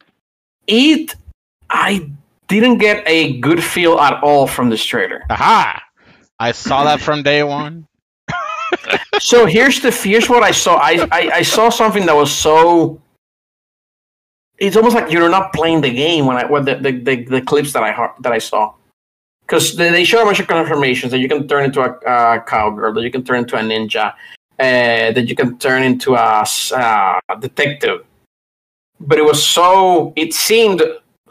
I didn't get a good feel at all from this trailer. Aha! I saw that from day one. So here's what I saw. I saw something that was so. It's almost like you're not playing the game when the clips that I saw, because they show a bunch of confirmations that you can turn into a cowgirl, that you can turn into a ninja, that you can turn into a detective. But it seemed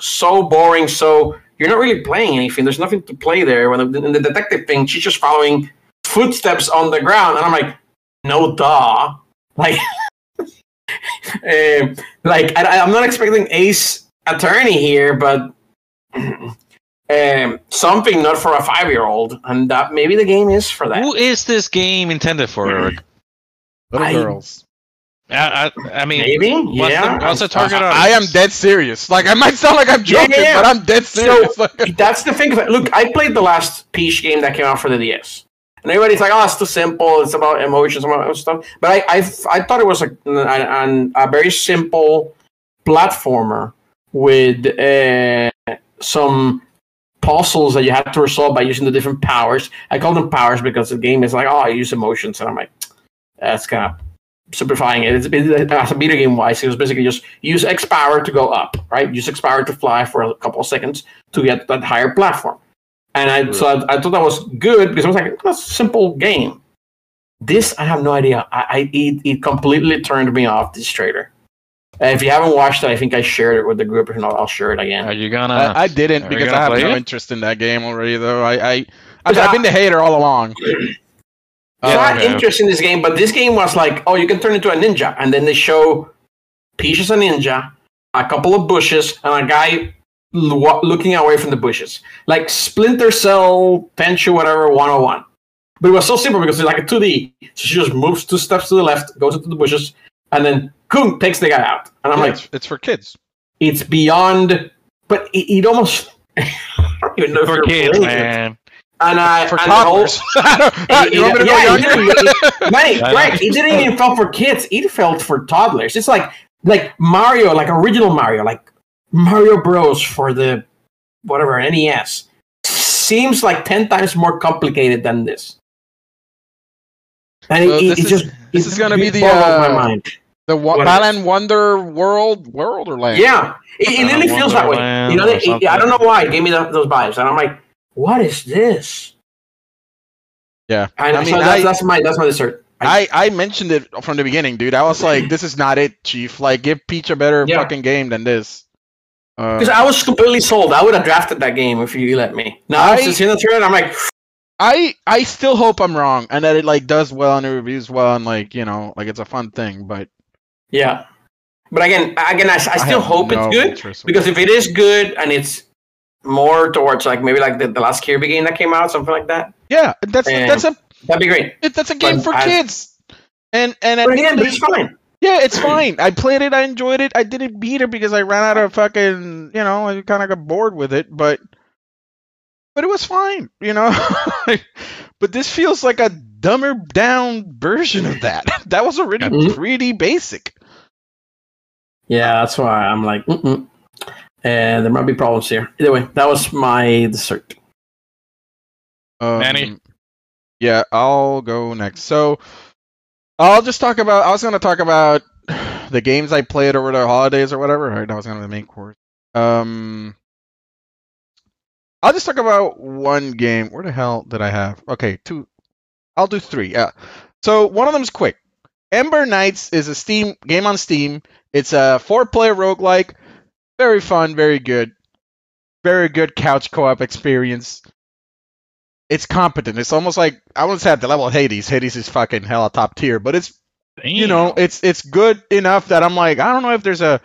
so boring. So you're not really playing anything. There's nothing to play there. In the detective thing, she's just following footsteps on the ground, and I'm like, no, duh. Like, I'm not expecting Ace Attorney here, but something not for a 5-year-old, and that maybe the game is for that. Who is this game intended for, Eric? Little girls. I mean, maybe. What's the target audience? I am dead serious. Like, I might sound like I'm joking, but I'm dead serious. So, that's the thing. Look, I played the last Peach game that came out for the DS. And everybody's like, "Oh, it's too simple. It's about emotions and stuff." But I thought it was a very simple platformer with some puzzles that you had to resolve by using the different powers. I call them powers because the game is like, "Oh, I use emotions," and I'm like, "That's kind of simplifying it." As a meter game wise, it was basically just use X power to go up, right? Use X power to fly for a couple of seconds to get that higher platform. And I thought that was good because I was like, that's a simple game. This, I have no idea. It completely turned me off, this trailer. If you haven't watched it, I think I shared it with the group. If not, I'll share it again. Are you gonna? I didn't because I have no interest in that game already, though. I've been the hater all along. I'm not interested in this game, but this game was like, oh, you can turn into a ninja. And then they show Peach as a ninja, a couple of bushes, and a guy looking away from the bushes, like Splinter Cell, Tenchu, whatever, 101. But it was so simple because it's like a 2D. So she just moves 2 steps to the left, goes into the bushes, and then boom, takes the guy out. And I'm it's for kids. It's beyond, but it almost. I don't even know for kids, man. For toddlers. It didn't even feel for kids. It felt for toddlers. It's like Mario, like original Mario, like Mario Bros. For the whatever NES seems like 10 times more complicated than this, and this is going to be the my mind. The Balan Wonder World or Land. Yeah, it really feels that way. You know, I don't know why it gave me those vibes, and I'm like, what is this? Yeah, and I mean so that's my dessert. I mentioned it from the beginning, dude. I was like, this is not it, Chief. Like, give Peach a better fucking game than this. Because I was completely sold. I would have drafted that game if you let me. Now I'm just in the trailer. I'm like, I still hope I'm wrong and that it like does well and it reviews well and like, you know, like it's a fun thing. But yeah, but again, I still hope it's good because if it is good and it's more towards like maybe like the last Kirby game that came out, something like that. Yeah, that'd be great. That's a game for kids. But it's fine. Yeah, it's fine. I played it. I enjoyed it. I didn't beat it because I ran out of fucking, you know, I kind of got bored with it, but it was fine, you know? But this feels like a dumber down version of that. That was already pretty basic. Yeah, that's why I'm like, there might be problems here. Either way, that was my dessert. Manny? Yeah, I'll go next. So, I was going to talk about the games I played over the holidays or whatever. Right, that was kind of the main course. I'll just talk about one game. Where the hell did I have? Okay, 2. I'll do 3. Yeah. So one of them's quick. Ember Knights is a Steam game on Steam. It's a 4-player roguelike. Very fun, very good. very good couch co-op experience. It's competent. It's almost like, I wouldn't say at the level of Hades. Hades is fucking hella top tier, but it's, damn, you know, it's good enough that I'm like, I don't know if there's a,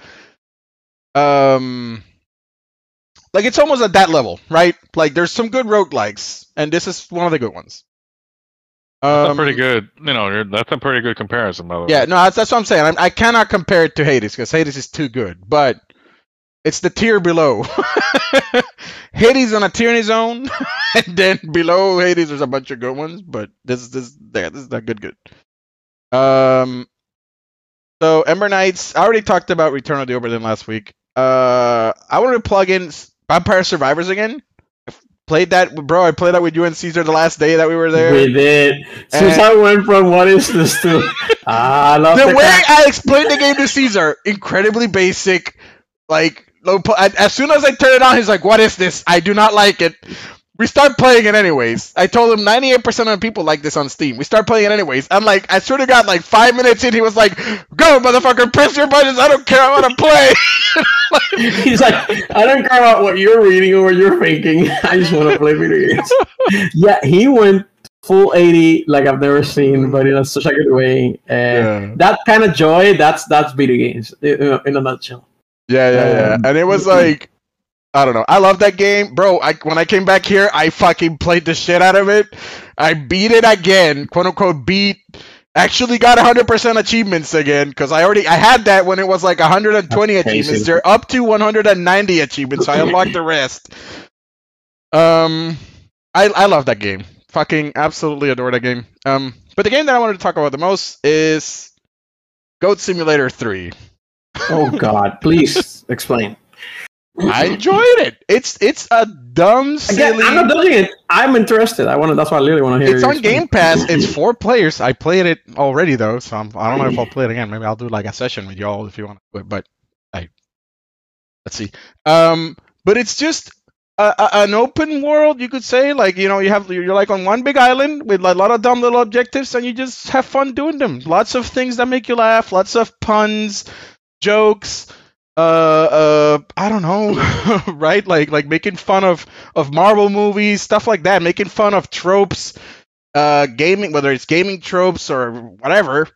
like, it's almost at that level, right? Like, there's some good roguelikes, and this is one of the good ones. That's a pretty good, you know, that's a pretty good comparison, by the way. Yeah, no, that's what I'm saying. I cannot compare it to Hades, because Hades is too good, but it's the tier below. Hades on a tier in his own, and then below Hades there's a bunch of good ones, but this is not good. So, Ember Knights, I already talked about Return of the Overland last week. I want to plug in Vampire Survivors again. Played that, bro. I played that with you and Caesar the last day that we were there. We did. Since I went from what is this to I love the way I explained the game to Caesar. Incredibly basic, like low. As soon as I turned it on, he's like, "What is this? I do not like it." We start playing it anyways. I told him 98% of people like this on Steam. We start playing it anyways. I'm like, I sort of got like 5 minutes in. He was like, "Go, motherfucker, press your buttons. I don't care. I want to play." He's like, "I don't care about what you're reading or what you're thinking. I just want to play video games." Yeah, he went full 80 like I've never seen, but in such a good way. Yeah. That kind of joy, that's video games in a nutshell. Yeah. And it was like, I don't know. I love that game. Bro, when I came back here, I fucking played the shit out of it. I beat it again. Quote unquote beat. Actually got 100% achievements again. Because I had that when it was like 120 achievements. They're up to 190 achievements. So I unlocked the rest. I love that game. Fucking absolutely adore that game. But the game that I wanted to talk about the most is Goat Simulator 3. Oh God. Please explain. I enjoyed it. It's a dumb, silly. Again, I'm not doing it. I'm interested. That's what I really want to hear. It's on Game Pass. It's 4 players. I played it already though, so I don't know if I'll play it again. Maybe I'll do like a session with y'all if you want to do it. But let's see. But it's just an open world, you could say. Like, you know, you're like on one big island with a lot of dumb little objectives, and you just have fun doing them. Lots of things that make you laugh. Lots of puns, jokes. I don't know, right? Like making fun of Marvel movies, stuff like that, making fun of tropes, gaming, whether it's gaming tropes or whatever.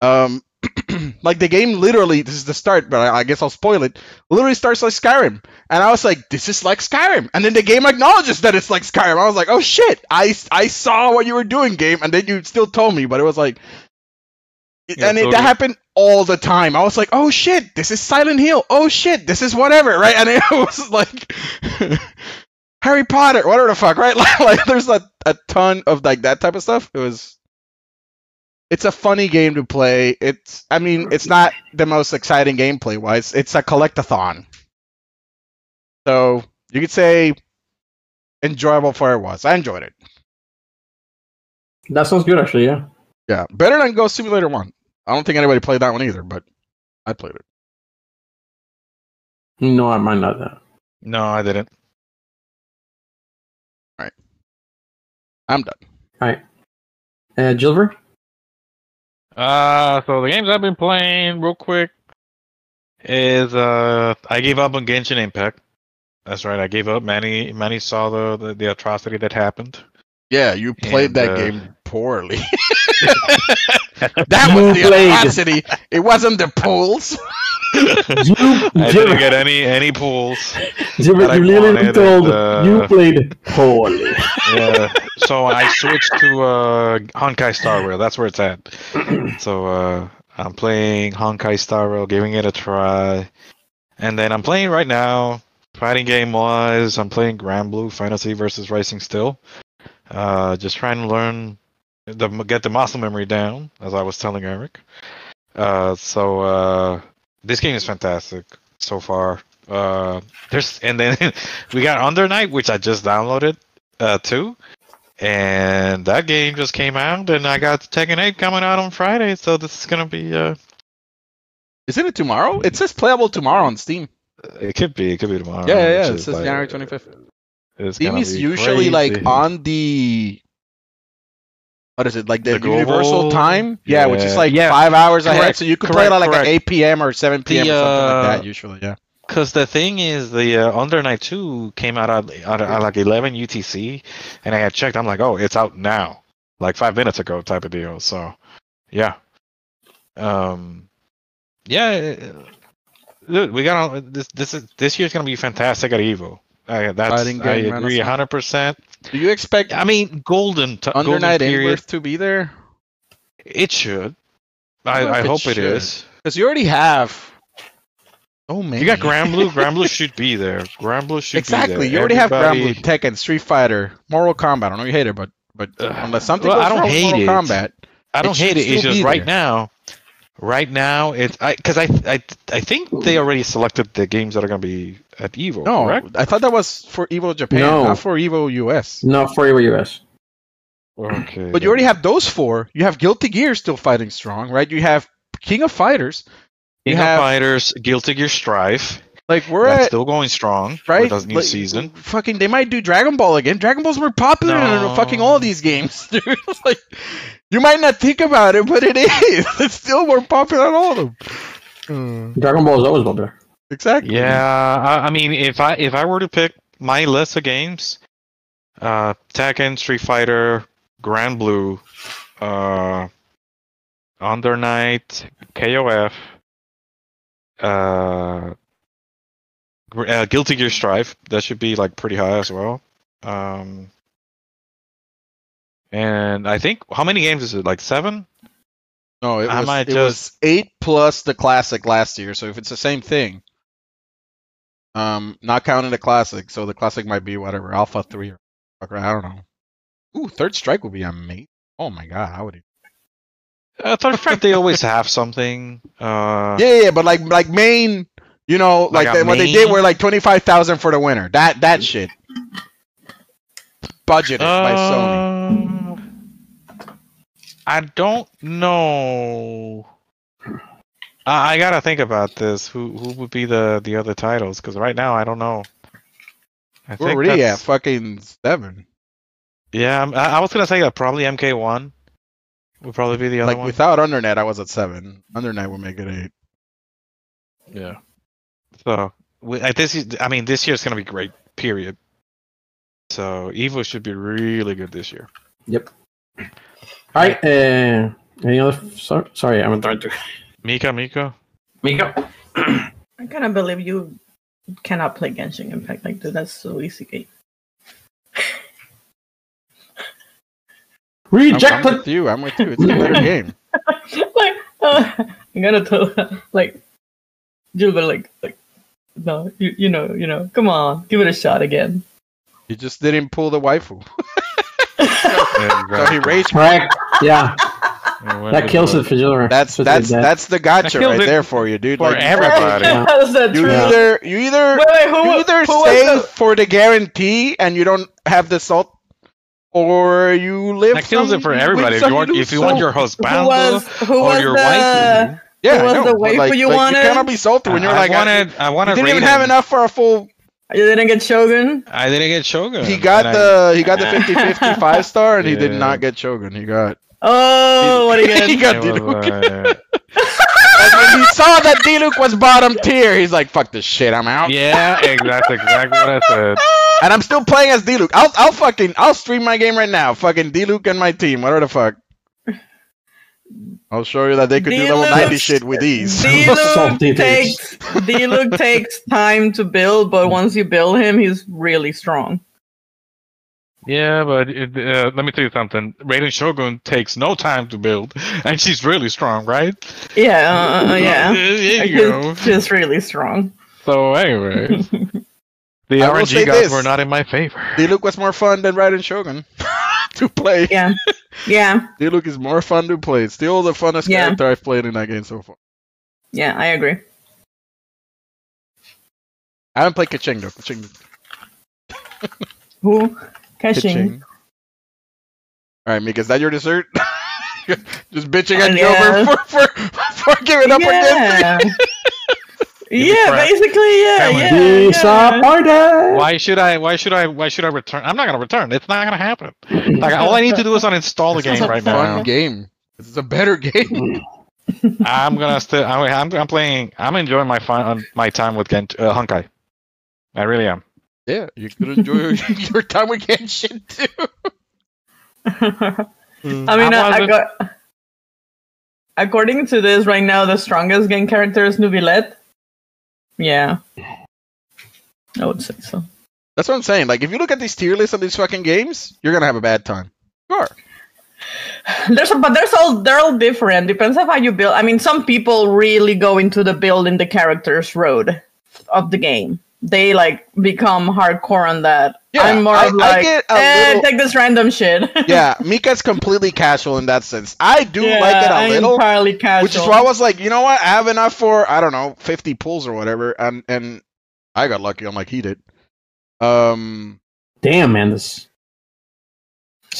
Like the game literally, this is the start, but I guess I'll spoil it. Literally starts like Skyrim, and I was like, this is like Skyrim, and then the game acknowledges that it's like Skyrim. I was like, oh shit, I saw what you were doing, game, and then you still told me, but it was like. Yeah, and that happened all the time. I was like, oh shit, this is Silent Hill. Oh shit, this is whatever, right? And it was like Harry Potter, whatever the fuck, right? Like there's a ton of like that type of stuff. It's a funny game to play. It's not the most exciting gameplay wise. It's a collectathon. So you could say enjoyable for it was. I enjoyed it. That sounds good actually, yeah. Yeah, better than Goat Simulator 1. I don't think anybody played that one either, but I played it. No, I might not that. No, I didn't. All right. I'm done. All right. Gilbert? So the games I've been playing real quick is I gave up on Genshin Impact. That's right, I gave up. Manny saw the atrocity that happened. Yeah, you played that game poorly. That was the atrocity. It wasn't the pools. I didn't get any pools. You literally told you played poorly. Yeah, so I switched to Honkai Star Rail. That's where it's at. So I'm playing Honkai Star Rail, giving it a try, and then I'm playing right now. Fighting game wise, I'm playing Granblue Fantasy Versus Rising still. Just trying to learn, get the muscle memory down, as I was telling Eric. So this game is fantastic so far. And then we got Under Night, which I just downloaded too, and that game just came out, and I got Tekken 8 coming out on Friday, so this is gonna be. Isn't it tomorrow? It says playable tomorrow on Steam. It could be tomorrow. Yeah. It says like, January 25th. Steam is usually crazy. Like on the what is it like the universal time? Yeah, which is like 5 hours ahead. So you could play it at like an 8 p.m. or 7 p.m. or something like that usually. Yeah. Because the thing is, the Under Night 2 came out at like 11 UTC, and I had checked. I'm like, oh, it's out now, like 5 minutes ago, type of deal. So, yeah, we got on, this year's gonna be fantastic at Evo. I agree 100%. Do you expect? I mean, Under Night In-Birth to be there? It should. I hope it is. Because you already have. Oh man! You got Granblue. Granblue should be there. Granblue should be there. You already have Granblue, Tekken, Street Fighter, Mortal Kombat. I know you hate it, but unless something goes wrong with Mortal Kombat, I don't hate it. It's just right now it's because I think they already selected the games that are going to be at Evo. No, correct? I thought that was for Evo Japan, not for Evo US. Not for Evo US. Okay. But you already have those four. You have Guilty Gear still fighting strong, right? You have King of Fighters. King of Fighters, Guilty Gear Strife. Like that's still going strong, right? With the new season. Fucking, they might do Dragon Ball again. Dragon Ball's more popular than fucking all these games, dude. Like, you might not think about it, but it is. It's still more popular than all of them. Dragon Ball is always popular. Exactly. Yeah, I mean, if I were to pick my list of games, Tekken, Street Fighter, Granblue, Under Night, KOF. Guilty Gear Strife, that should be like pretty high as well. And I think how many games is it? Like 7? No, it was 8 plus the classic last year. So if it's the same thing, not counting the classic, so the classic might be whatever Alpha 3 or I don't know. Ooh, Third Strike would be amazing. Oh my god, how would it? Third Strike, they always have something. Yeah, but like main, you know, like what they did were like 25,000 for the winner. That shit budgeted by Sony. I don't know. I gotta think about this. Who would be the other titles? Because right now I don't know. We're already at fucking 7. Yeah, I was gonna say probably MK1. Would probably be the other one. Without Undernet, I was at 7. Undernet would make it 8. Yeah. So this year's gonna be great. Period. So Evo should be really good this year. Yep. All right. Any other? Sorry, I'm trying to. Mika. I cannot believe you cannot play Genshin Impact like that. That's so easy game. Rejected. I'm with you. It's a better game. I'm gonna tell her, Juba, no, you know, come on, give it a shot again. You just didn't pull the waifu. So he raged. Right. Yeah. That kills it for Juba. That's the gotcha right there for you, dude. For everybody. Yeah. You either save for the guarantee and you don't have the salt. Or you live. That kills it for everybody. If you want your husband or your wife, yeah, who was the wife you wanted. You cannot be salty when you're I wanted. You didn't even have enough for a full. You didn't get Shogun. I didn't get Shogun. He got the 50-50 5-star, and he did not get Shogun. He got. Oh, what again? He got Diluc. When he saw that Diluc was bottom tier, he's like, "Fuck this shit, I'm out." Yeah, exactly what I said. And I'm still playing as Diluc. I'll stream my game right now. Fucking Diluc and my team. Whatever the fuck. I'll show you that they could do level 90 shit with ease. Diluc takes time to build, but once you build him, he's really strong. Yeah, but let me tell you something. Raiden Shogun takes no time to build, and she's really strong, right? Yeah, yeah. She's really strong. So anyway. The RNG guys were not in my favor. Diluc was more fun than Raiden Shogun to play. Yeah. Yeah. Diluc is more fun to play. It's still the funnest character I've played in that game so far. Yeah, I agree. I haven't played Kaching though. Who? Kaching. Alright, Mika, is that your dessert? Just bitching at Jover for giving up our game. Yeah, basically, yeah. Why should I return? I'm not gonna return. It's not gonna happen. All I need to do is uninstall the game right now. It's a fun game. It's a better game. I'm enjoying my time with Honkai. I really am. Yeah, you could enjoy your time with Genshin too. I mean, according to this, right now the strongest game character is Nubilette. Yeah, I would say so. That's what I'm saying. Like, if you look at these tier lists of these fucking games, you're gonna have a bad time. Sure. They're all different. Depends on how you build. I mean, some people really go into the building the characters road of the game. They like become hardcore on that. Yeah, I'm more of like, take this random shit. Yeah, Mika's completely casual in that sense. I do like it a little. Entirely casual. Which is why I was like, you know what? I have enough for, I don't know, 50 pulls or whatever, and I got lucky. I'm like, he did. Damn, man, this.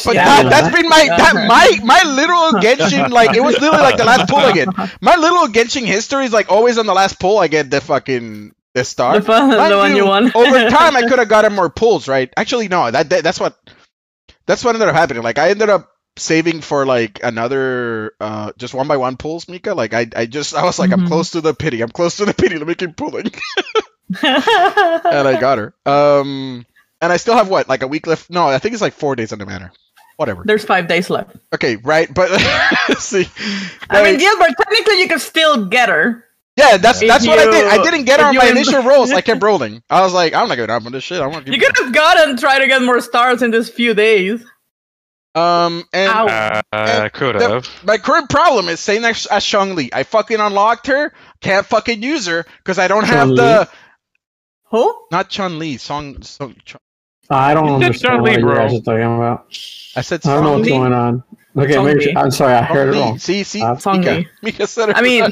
But that's been my literal Genshin, like, it was literally like the last pull I get. My little Genshin history is like always on the last pull I get the fucking the star. The one you won. Over time, I could have gotten more pulls, right? Actually, no. That's what ended up happening. Like, I ended up saving for like another just one by one pulls, Mika. Like, I was like, I'm close to the pity. I'm close to the pity. Let me keep pulling. And I got her. And I still have what, like a week left? No, I think it's like 4 days on the matter. Whatever. There's 5 days left. Okay, right, but see. Like, I mean, Gilbert, technically you can still get her. Yeah, that's what I did. I didn't get her on my initial rolls. I kept rolling. I was like, I'm not gonna up on this shit. I want. You could have gotten try to get more stars in this few days. And could have. My current problem is same as Chong Li. I fucking unlocked her. Can't fucking use her because I don't have the. Who? Not Chong Li. I don't understand what you guys are talking about. I said Song I don't know what's going on. Okay, I'm sorry, I heard it wrong. See, Mika said it. I mean,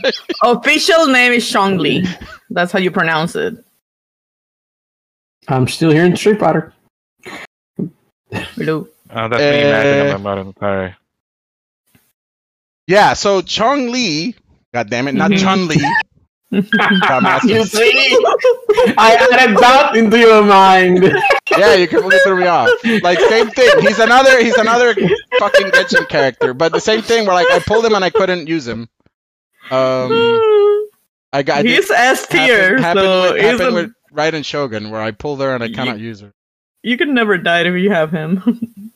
official name is Chong Li. That's how you pronounce it. I'm still here in Street Fighter. Hello. Oh, that's me imagining about him. Sorry. Yeah, so Chong Li. God damn it, not Chun Li. You see? I added that into your mind. Yeah, you completely threw me off. Like, same thing. He's another fucking Genshin character, but the same thing where like I pulled him and I couldn't use him. He's S tier. Happened with Raiden Shogun where I pulled her and I cannot use her. You can never die if you have him.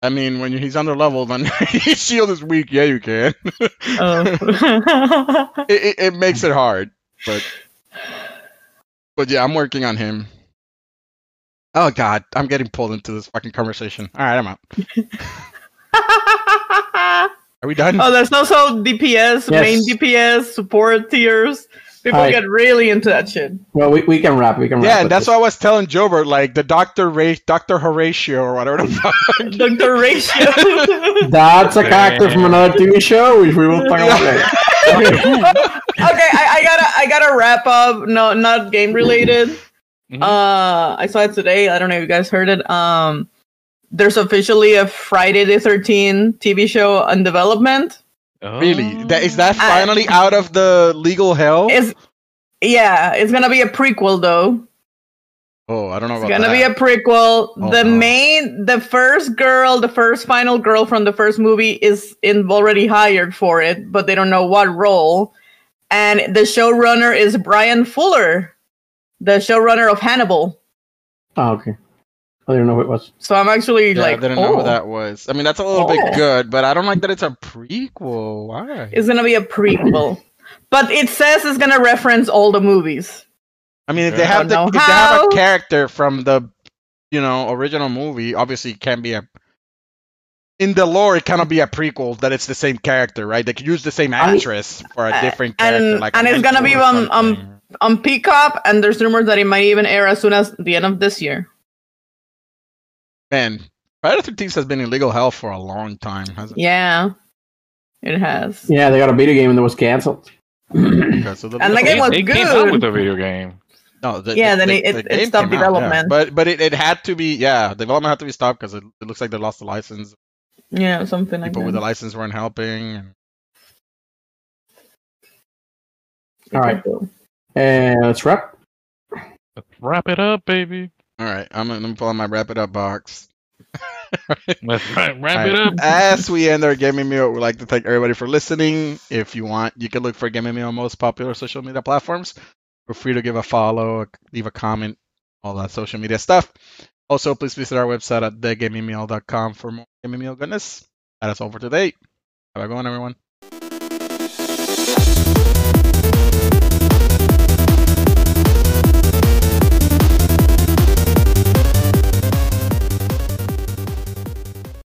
I mean, when he's under level, then his shield is weak. Yeah, you can. It makes it hard, but yeah, I'm working on him. Oh God, I'm getting pulled into this fucking conversation. All right, I'm out. Are we done? Oh, there's also DPS, yes. Main DPS, support tiers. People get really into that shit. Well, we can wrap. Yeah, and that's why I was telling Jobert, like, the Dr. Horatio or whatever the fuck. Dr. Horatio. That's a character from another TV show, which we won't talk about later. Okay, I gotta wrap up. No, not game related. I saw it today. I don't know if you guys heard it. There's officially a Friday the 13th TV show in development. Oh. Really? Is that finally out of the legal hell? It's gonna be a prequel though. Oh, I don't know about that. It's gonna be a prequel. Oh, the first final girl from the first movie is already hired for it, but they don't know what role. And the showrunner is Brian Fuller, the showrunner of Hannibal. Oh, okay. I didn't know what it was. So I'm actually I didn't know what that was. I mean, that's a little bit good, but I don't like that it's a prequel. Why? It's going to be a prequel. But it says it's going to reference all the movies. I mean, if they have a character from the original movie, obviously it can be a... In the lore, it cannot be a prequel that it's the same character, right? They could use the same actress for a different character. And it's going to be on Peacock, and there's rumors that it might even air as soon as the end of this year. Man, Friday the 13th has been in legal hell for a long time, hasn't it? Yeah, it has. Yeah, they got a video game and it was canceled. Okay, so the game came out with the video game. No, it stopped development. Out, yeah. But it had to be, development had to be stopped because it looks like they lost the license. Yeah, something like that. People with the license weren't helping. And... All right. And let's wrap. Let's wrap it up, baby. All right, I'm gonna pull out my wrap it up box. Let's wrap it up. As we end our gaming meal, we'd like to thank everybody for listening. If you want, you can look for gaming meal on most popular social media platforms. Feel free to give a follow, leave a comment, all that social media stuff. Also, please visit our website at thegamingmeal.com for more gaming meal goodness. That is all for today. Have a good one, everyone.